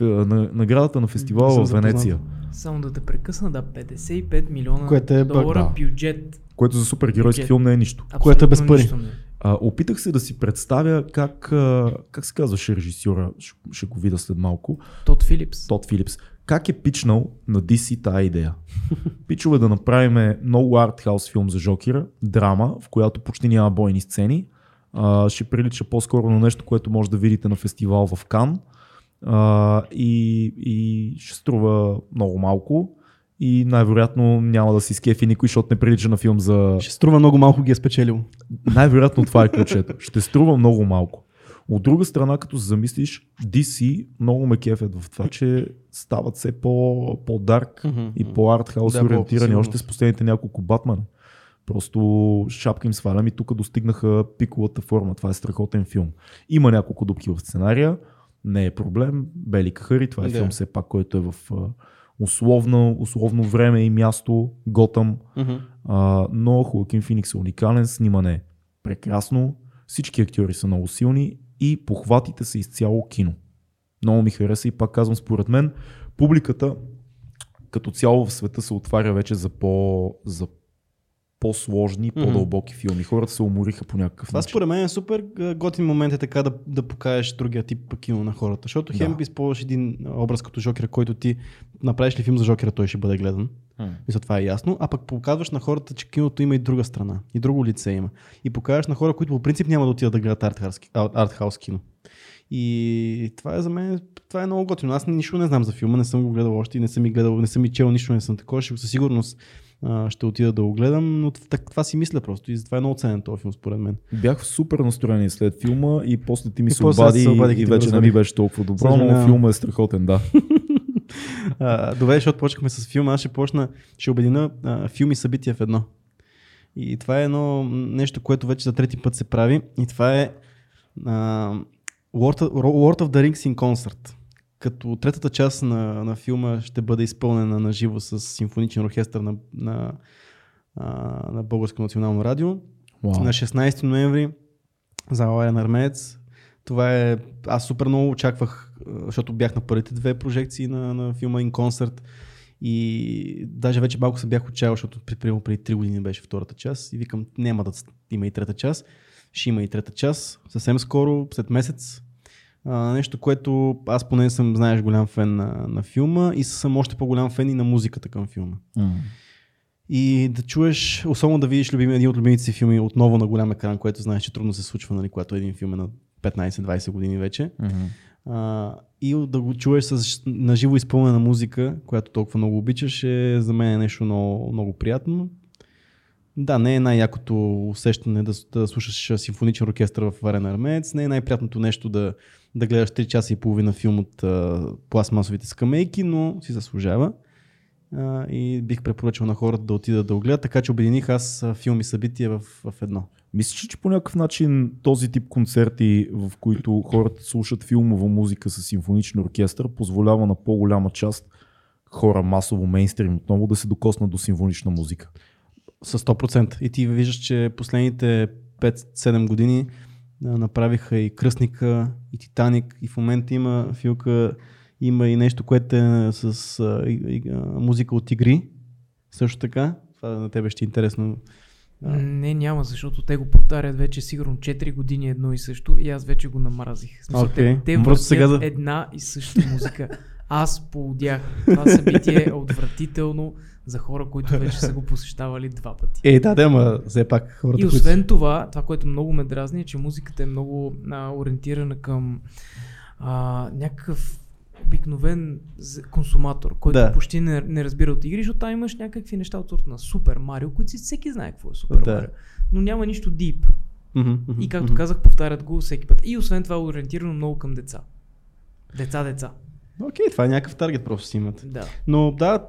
Наградата на фестивала в Венеция. Само да те прекъсна, да, петдесет и пет милиона е долара бък, да. Бюджет. Което за супергеройски филм не е нищо. Абсолютно, което е без пари. А, опитах се да си представя как, как се казваше режисьора, ще го видя след малко. Тод Филипс. Тод Филипс. Как е пичнал на ди си тая идея? Пичове да направим много артхаус филм за Жокера, драма, в която почти няма бойни сцени. А, ще прилича по-скоро на нещо, което може да видите на фестивал в Кан. А, и, и ще струва много малко. И най-вероятно няма да си скефи никой, защото не прилича на филм за... Ще струва много малко, ги е спечелил. Най-вероятно това е ключето. Ще струва много малко. От друга страна, като се замислиш, ди си много ме кефят в това, че стават все по-дарк mm-hmm. и по-артхаус да, ориентирани. Още с последните няколко Батмана. Просто шапка им свалям и тук достигнаха пиковата форма. Това е страхотен филм. Има няколко дупки в сценария. Не е проблем. Бели кахари. Това е yeah. филм все пак, който е в... Условно, условно време и място, Готъм, mm-hmm. а, но Хоакин Феникс е уникален, снимане прекрасно, всички актьори са много силни и похватите са изцяло кино. Много ми хареса и пак казвам, според мен, публиката като цяло в света се отваря вече за, по, за по-сложни, mm-hmm. по-дълбоки филми. Хората се умориха по някакъв начин. Това според мен е супер готин момент е така да, да покажеш другия тип кино на хората, защото да. Хем използваш един образ като Жокера, който ти направиш ли филм за Жокера, той ще бъде гледан. Mm. И за това е ясно, а пък показваш на хората, че киното има и друга страна, и друго лице има. И показваш на хора, които по принцип няма да отидат да гледат артхаус кино. И това е за мен, това е много готино. Аз нищо не знам за филма, не съм го гледал още, не съм и гледал, не съм и чел, нищо не съм такова, ще със сигурност ще отида да го гледам, но това си мисля просто и затова е много ценен този филм според мен. Бях в супер настроение след филма и после ти ми се обади и вече не ми беше толкова добро, но филмът е страхотен, да. Добре, защото почнахме с филма, аз ще почна, ще обедина филми и събития в едно. И това е едно нещо, което вече за трети път се прави и това е Lord of the Rings in Concert. Като третата част на, на филма ще бъде изпълнена на живо с симфоничен оркестър на, на, на Българско национално радио. Wow. На шестнайсети ноември зала Арен Армеец. Това е... Аз супер много очаквах, защото бях на първите две прожекции на, на филма In Concert и даже вече малко се бях отчаял, защото примерно преди три години беше втората част и викам, няма да има и трета част. Ще има и трета част. Съвсем скоро, след месец. Uh, нещо, което аз поне съм, знаеш, голям фен на, на филма и съм още по-голям фен и на музиката към филма. Mm. И да чуеш, особено да видиш любим, един от любимите си филми отново на голям екран, което знаеш, че трудно се случва, нали, когато един филм е на петнайсет-двайсет години вече. Mm-hmm. Uh, и да го чуеш с наживо изпълнена музика, която толкова много обичаш, е за мен е нещо много, много приятно. Да, не е най-якото усещане да, да слушаш симфоничен оркестър в Арена Армеец, не е най-приятното нещо да, да гледаш три часа и половина филм от а, пластмасовите скамейки, но си заслужава а, и бих препоръчал на хората да отидат да го гледат, така че обединих аз филми и събития в, в едно. Мислиш, че по някакъв начин този тип концерти, в които хората слушат филмова музика с симфоничен оркестър, позволява на по-голяма част хора масово, мейнстрим отново да се докоснат до симфонична музика. С сто процента. И ти виждаш, че последните пет-седем години направиха и Кръстника, и Титаник, и в момента има филка, има и нещо, което е с а, и, а, музика от игри. Също така. Това на тебе ще е интересно. Да. Не, няма, защото те го повтарят вече сигурно четири години едно и също и аз вече го намразих. Смисъл, okay. Те, те въртят сега... една и съща музика. Аз поудях. Това събитие е отвратително за хора, които вече са го посещавали два пъти. Е, да, да, ама все пак хората. И освен това, това, което много ме дразни е, че музиката е много а, ориентирана към а, някакъв обикновен консуматор, който да. почти не, не разбира от игри, защото там имаш някакви неща от сорта на Супер Марио, които си всеки знае какво е Супер да. Марио, но няма нищо deep. Mm-hmm, mm-hmm, и както mm-hmm. казах, повтарят го всеки път. И освен това е ориентирано много към деца. Деца, деца. Окей, okay, това е някакъв таргет просто си имат. Да. Но да,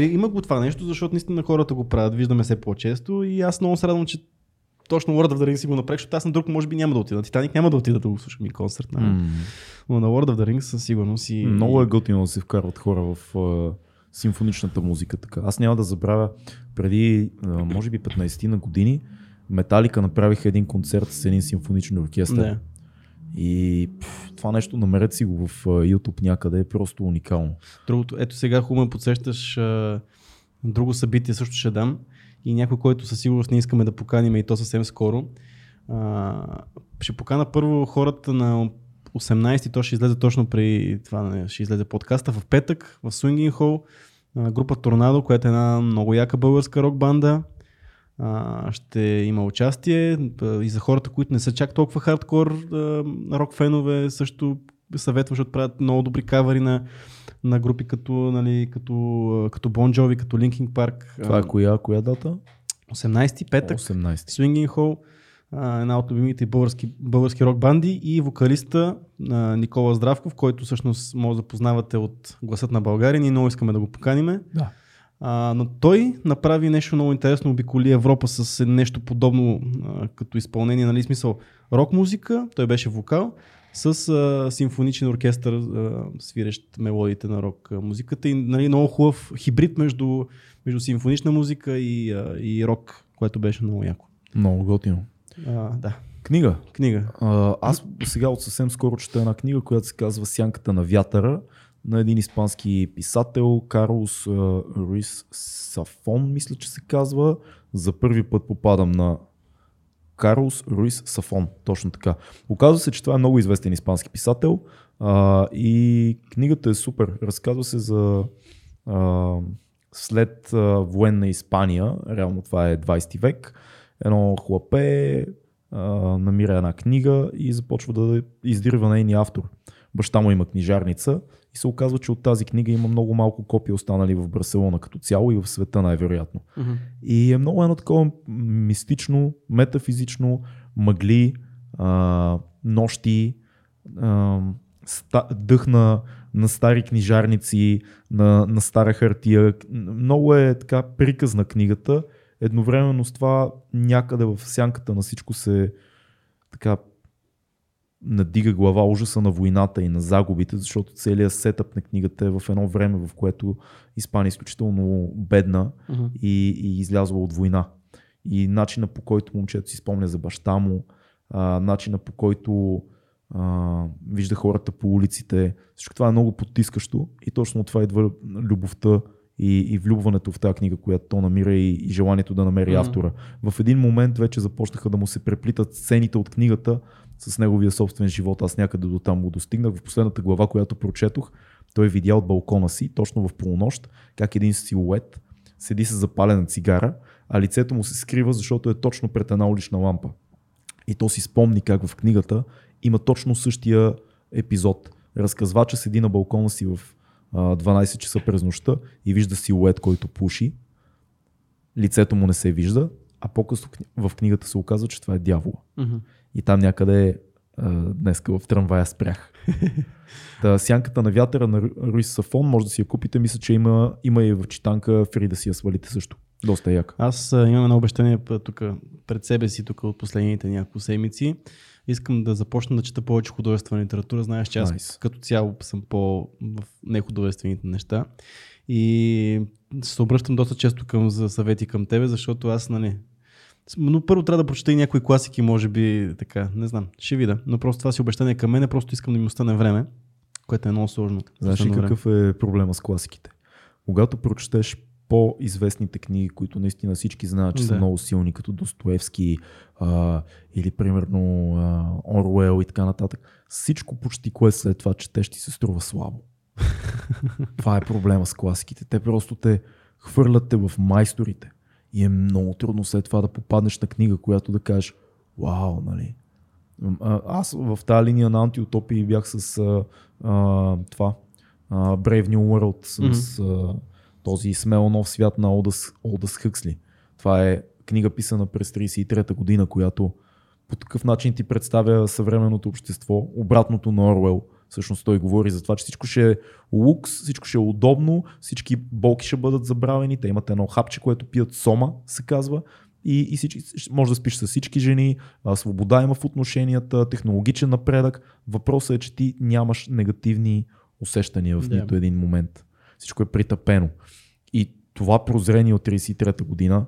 има го това нещо, защото наистина хората го правят, виждаме все по-често и аз много се радвам, че точно World of the Rings си го направих, защото аз на друг може би няма да отида. Титаник няма да отида да го слушам и концерт. На... Mm. Но на World of the Rings със сигурност и... Много е готино да се вкарват хора в а, симфоничната музика. Така. Аз няма да забравя, преди а, може би петнайсет на години Металика направиха един концерт с един симфоничен оркестър. Yeah. И пф, това нещо, намерете си го в YouTube някъде, е просто уникално. Другото, ето сега хубаво подсещаш а, друго събитие, също ще дам. И някой, който със сигурност не искаме да поканим и то съвсем скоро. А, ще покана първо хората на осемнайсети, то ще излезе точно при това, ще излезе подкаста в петък в Swinging Hall. А, група Торнадо, която е една много яка българска рок банда. А, ще има участие и за хората, които не са чак толкова хардкор а, рок фенове, също съветвам, защото правят много добри кавари на, на групи като, нали, като, като Bon Jovi, като Linkin Park. Това е коя, коя дата? осемнайсети, петък, осемнайсети. Swinging Hall, една от любимите български, български рок банди и вокалиста Никола Здравков, който всъщност може да познавате от Гласът на България, ние много искаме да го поканиме. Да. А, но той направи нещо много интересно, обиколи Европа с нещо подобно а, като изпълнение, нали, смисъл рок музика, той беше вокал, с а, симфоничен оркестър, а, свирещ мелодиите на рок музиката и нали, много хубав хибрид между, между симфонична музика и, а, и рок, което беше много яко. Много готино. А, да. Книга? Книга. А, аз сега от съвсем скоро чета една книга, която се казва Сянката на вятъра на един испански писател, Карлос Руис Сафон, мисля, че се казва. За първи път попадам на Карлос Руис Сафон, точно така. Оказва се, че това е много известен испански писател а, и книгата е супер. Разказва се за а, след а, военна Испания, реално това е двайсети век, едно хлапе а, намира една книга и започва да издирва нейния автор. Баща му има книжарница и се оказва, че от тази книга има много малко копия останали в Барселона като цяло и в света най-вероятно. Mm-hmm. И е много едно такова мистично, метафизично, мъгли, а, нощи, а, ста, дъх на, на стари книжарници, на, на стара хартия. Много е така приказна книгата. Едновременно с това някъде в сянката на всичко се така надига глава ужаса на войната и на загубите, защото целият сетъп на книгата е в едно време, в което Испания е изключително бедна uh-huh. и, и излязла от война. И начина по който момчето си спомня за баща му, а, начина по който а, вижда хората по улиците, всичко това е много потискащо и точно от това идва любовта и, и влюбването в тази книга, която то намира и, и желанието да намери mm-hmm. автора. В един момент вече започнаха да му се преплитат сцените от книгата с неговия собствен живот. Аз някъде до там го достигнах. В последната глава, която прочетох, той видя от балкона си, точно в полунощ, как един силует седи с запалена цигара, а лицето му се скрива, защото е точно пред една улична лампа. И то си спомни как в книгата има точно същия епизод. Разказвача седи на балкона си в дванайсет часа през нощта и вижда силует, който пуши. Лицето му не се вижда, а по-късно в книгата се оказва, че това е дявола. Mm-hmm. И там някъде днеска в трамвая спрях. Та, Сянката на вятъра на Руис Сафон, може да си я купите. Мисля, че има, има и в читанка, фри да си я свалите също. Доста яка. Аз имам едно обещание тук пред себе си тук от последните няколко седмици. искам да започна да чета повече художествена литература. Знаеш, че аз nice. като цяло съм по в нехудожествените неща. И се обръщам доста често към за съвети към тебе, защото аз, нали, но първо трябва да прочета и някои класики, може би, така, не знам, ще видя. Но просто това си обещание към мене, просто искам да ми остане време, което е много сложно. Знаеш ли какъв е проблема с класиките? Когато прочетеш по-известните книги, които наистина всички знаят, че да. са много силни, като Достоевски а, или примерно а, Оруел и така нататък, всичко почти кое след това четеш ти се струва слабо. Това е проблема с класиките. Те просто те хвърлят те в майсторите. И е много трудно след това да попаднеш на книга, която да кажеш вау, нали. Аз в тази линия на антиутопии бях с а, а, това а, Brave New World, с mm-hmm. а, този смел нов свят на Олдъс, Олдъс Хъксли. Това е книга писана през трийсет и трета година, която по такъв начин ти представя съвременното общество, обратното на Оруел. Всъщност той говори за това, че всичко ще е лукс, всичко ще е удобно, всички болки ще бъдат забравени, те имат едно хапче, което пият сома, се казва, и, и всички, може да спиш с всички жени, свобода има в отношенията, технологичен напредък. Въпросът е, че ти нямаш негативни усещания в нито един момент. Всичко е притъпено. И това прозрение от трийсет и трета година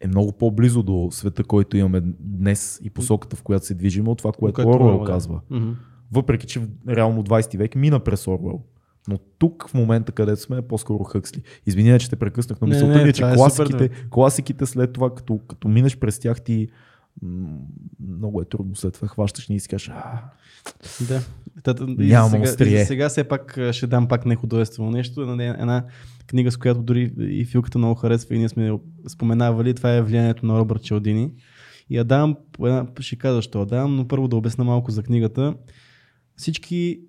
е много по-близо до света, който имаме днес и посоката, в която се движим, от това, което Оруел казва. Да. Въпреки, че реално двайсети век мина през Оруел. Но тук в момента, където сме, е по-скоро Хъксли. Извинявай, че те прекъснах, но мисълта ми е, че класиките, е класиките след това, като, като минеш през тях, ти м- много е трудно след това. Хващаш ни и си кажеш, да. Нямам острие. Сега все пак ще дам пак нехудожествено нещо. Една, една книга, с която дори и Филката много харесва и ние сме споменавали, това е Влиянието на Робърт Чалдини. И я давам, ще кажа защо я давам, но първо да обясна малко за книгата. Всички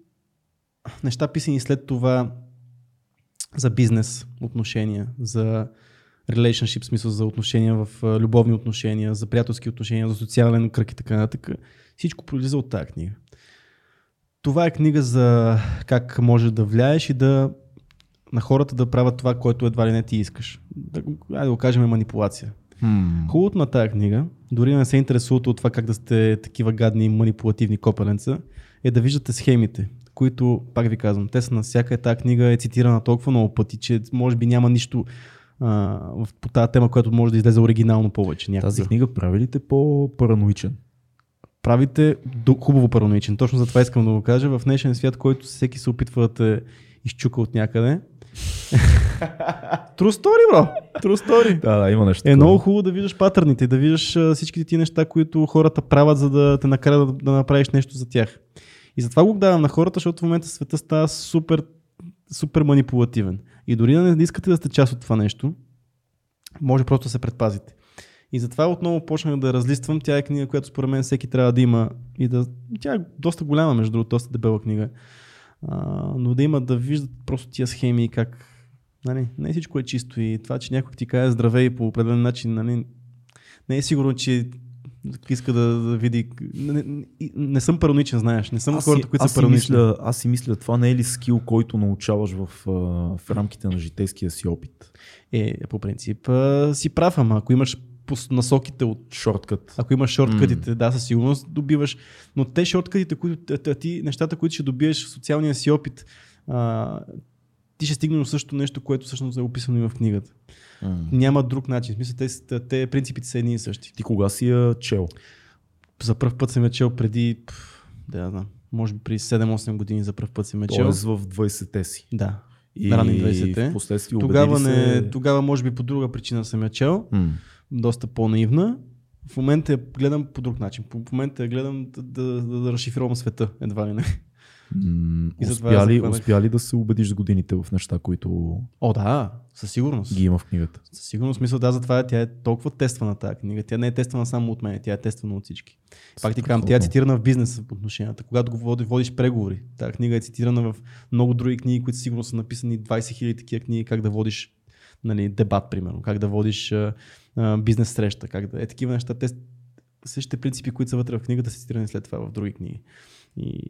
неща писани след това за бизнес отношения, за relationship, смисъл за отношения в любовни отношения, за приятелски отношения, за социален кръг и така нататък. Всичко пролиза от тази книга. Това е книга за как може да влияеш и да на хората да правят това, което едва ли не ти искаш. Да, да го кажем, манипулация. Hmm. Хубавото на тази книга, дори не се интересувате от това как да сте такива гадни манипулативни копеленца, е да виждате схемите, които, пак ви казвам, те са на всяка. Тая книга е цитирана толкова много пъти, че може би няма нищо а, по тази тема, която може да излезе оригинално повече. Някакъв. Тази книга прави ли те по-параноичен? Правите хубаво параноичен. Точно за това искам да го кажа. В днешния свят, който всеки се опитва да те изчука от някъде. True story, бро! True story. Да, да, има нещо. Е много хубаво да виждаш патърните, да виждаш всичките ти неща, които хората правят, за да те накарат да направиш нещо за тях. И затова го давам на хората, защото в момента света става супер, супер манипулативен. И дори да не искате да сте част от това нещо, може просто да се предпазите. И затова отново почнах да разлиствам. Тя е книга, която според мен всеки трябва да има. И да... Тя е доста голяма, между другото, доста дебела книга. А, но да има да виждат просто тия схеми и как... Нали, не всичко е чисто и това, че някой ти каже здравей по определен начин, нали, не е сигурно, че иска да, да види... Не, не, не съм параноичен, знаеш. Не съм аз хората, които са параноични. Мисля, аз си мисля, това не е ли скил, който научаваш в, в рамките на житейския си опит? Е, по принцип си прав, ама ако имаш насоките от шорткът. Ако имаш шорткътите, mm. да, със сигурност добиваш. Но те шорткътите, които, ти, нещата, които ще добиеш в социалния си опит, а, ти ще стигнеш също нещо, което всъщност е описано и в книгата. Mm. Няма друг начин. В смисъл, те, те принципите са едни и същи. Ти кога си я чел? За пръв път съм я чел преди, да знам, може би при седем-осем години за пръв път съм я чел. Тоест в двайсетте си. Да. И рани двайсетте. Впоследствие тогава, се... тогава може би по друга причина съм я чел. Mm. Доста по-наивна. В момента я гледам по друг начин. В момента я гледам да, да, да, да разшифровам света, едва ли не. Mm, и успя, ли, успя ли да се убедиш с годините в неща, които... О, да, със сигурност. Ги има в книгата. Със сигурност, мисля, да, затова тя е толкова тествана тази книга. Тя не е тествана само от мен, тя е тествана от всички. Пак ти казвам, тя е цитирана в бизнес по отношенията. Когато го водиш преговори, тази книга е цитирана в много други книги, които сигурно са написани двайсет хиляди такива книги, как да водиш, нали, дебат, примерно, как да водиш а, а, бизнес среща, как да е такива неща. Те същите принципи, които са вътре в книгата, са цитирани след това в други книги. И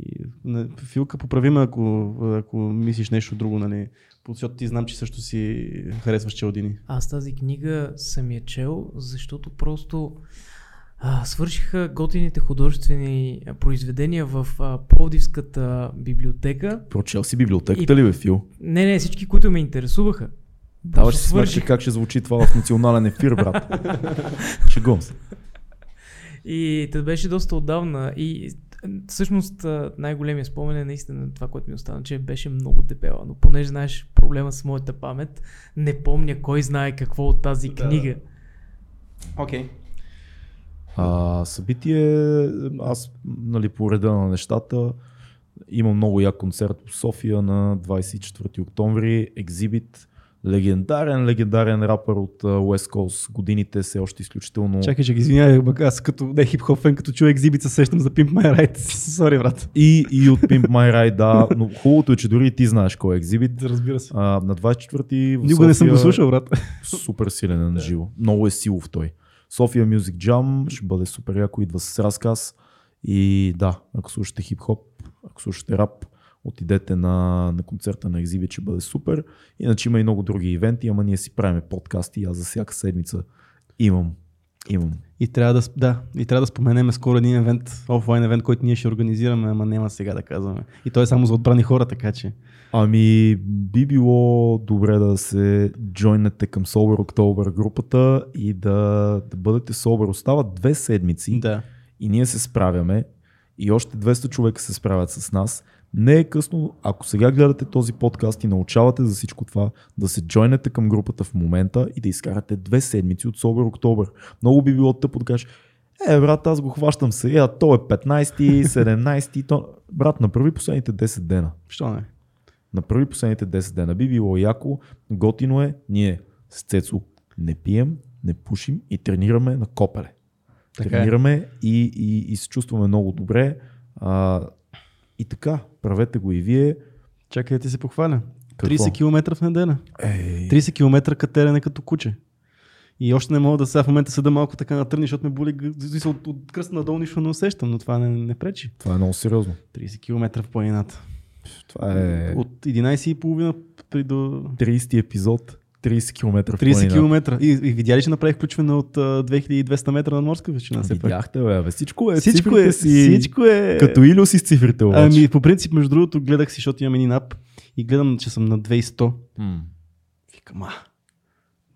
Филка, поправи ме, ако, ако мислиш нещо друго, нали, защото ти знам, че също си харесваш Чалдини. Аз тази книга съм я чел, защото просто а, свършиха готините художествени произведения в а, Пловдивската библиотека. Прочел си библиотеката и... ли бе, Фил? Не, не, всички, които ме интересуваха. Даваш си свърши как ще звучи това в национален ефир, брат. Шегом се. И това беше доста отдавна и всъщност най-големия спомен е наистина това, което ми остана, че беше много дебела, но понеже знаеш проблема с моята памет, не помня кой знае какво от тази да. книга. Окей. Okay. А, събитие, аз нали, по реда на нещата, имам много як концерт в София на двайсет и четвърти октомври, екзибит. Легендарен, легендарен рапър от West Coast. Годините се още изключително... Чакай, чакай, извинявай, аз като не хип-хоп фен, като чуя екзибит, се сещам за Pimp My Ride. Сори, брат. И, и от Pimp My Ride, да, но хубавото е, че дори и ти знаеш кой е екзибит. Разбира се. А, на двайсет и четвърти в Никога не съм го слушал, брат. Супер силен на живо. Много е силов той. София Music Jam ще бъде супер яко, идва с разказ. И да, ако слушате хип-хоп, ако слушате рап, отидете на, на концерта на екзибит, ще бъде супер. Иначе има и много други ивенти, ама ние си правиме подкасти, аз за всяка седмица имам. имам. И трябва да, да, и трябва да споменеме скоро един евент, офлайн евент, който ние ще организираме, ама няма сега да казваме. И той е само за отбрани хора, така че. Ами би било добре да се джойнете към Sober October групата и да, да бъдете Sober. Остават две седмици да. и ние се справяме и още двеста човека се справят с нас. Не е късно, ако сега гледате този подкаст и научавате за всичко това, да се джойнете към групата в момента и да изкарате две седмици от Sober October. Много би било тъпо да кажеш, е брат, аз го хващам сега, то е петнайсети, седемнайсети, то... брат, направи последните десет дена. Що не? Направи последните десет дена, би било яко, готино е, ние с Цецо не пием, не пушим и тренираме на копеле. Така тренираме е. и, и, и се чувстваме много добре. А, и така, правете го и вие. Чакай да ти се похваля. Какво? трийсет километра в неделя. Ей. трийсет километра катерене като куче. И още не мога да сега в момента седа малко така натърни, защото ме боли от, от кръст надолу, нищо не усещам, но това не, не пречи. Това е много сериозно. трийсет километра в планината. Това е... От единайсет и половина при до... трийсети епизод. трийсет километра в планината. трийсет километра. И, и видя ли, че направих включване от uh, две хиляди и двеста метра на морска височина? Видяхте, бе. Всичко е, всичко е, си, всичко е... Като Илю си с цифрите, обаче. Ами, по принцип, между другото, гледах си, защото имам един ап и гледам, че съм на две хиляди и сто. Mm. Викам, а,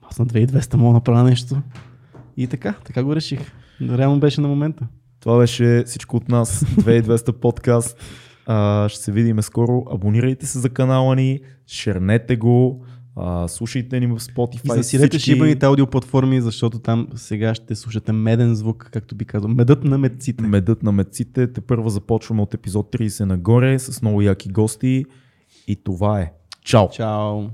аз на две хиляди и двеста мога да направя нещо. И така, така го реших. Реално беше на момента. Това беше всичко от нас. две хиляди и двеста подкаст. А, ще се видим скоро. Абонирайте се за канала ни, шернете го. Uh, слушайте ни в Spotify. И засилете всички... шибаните аудиоплатформи, защото там сега ще слушате меден звук, както би казал. Медът на медците. Медът на медците. Тепърва започваме от епизод трийсет нагоре с много яки гости. И това е. Чао! Чао!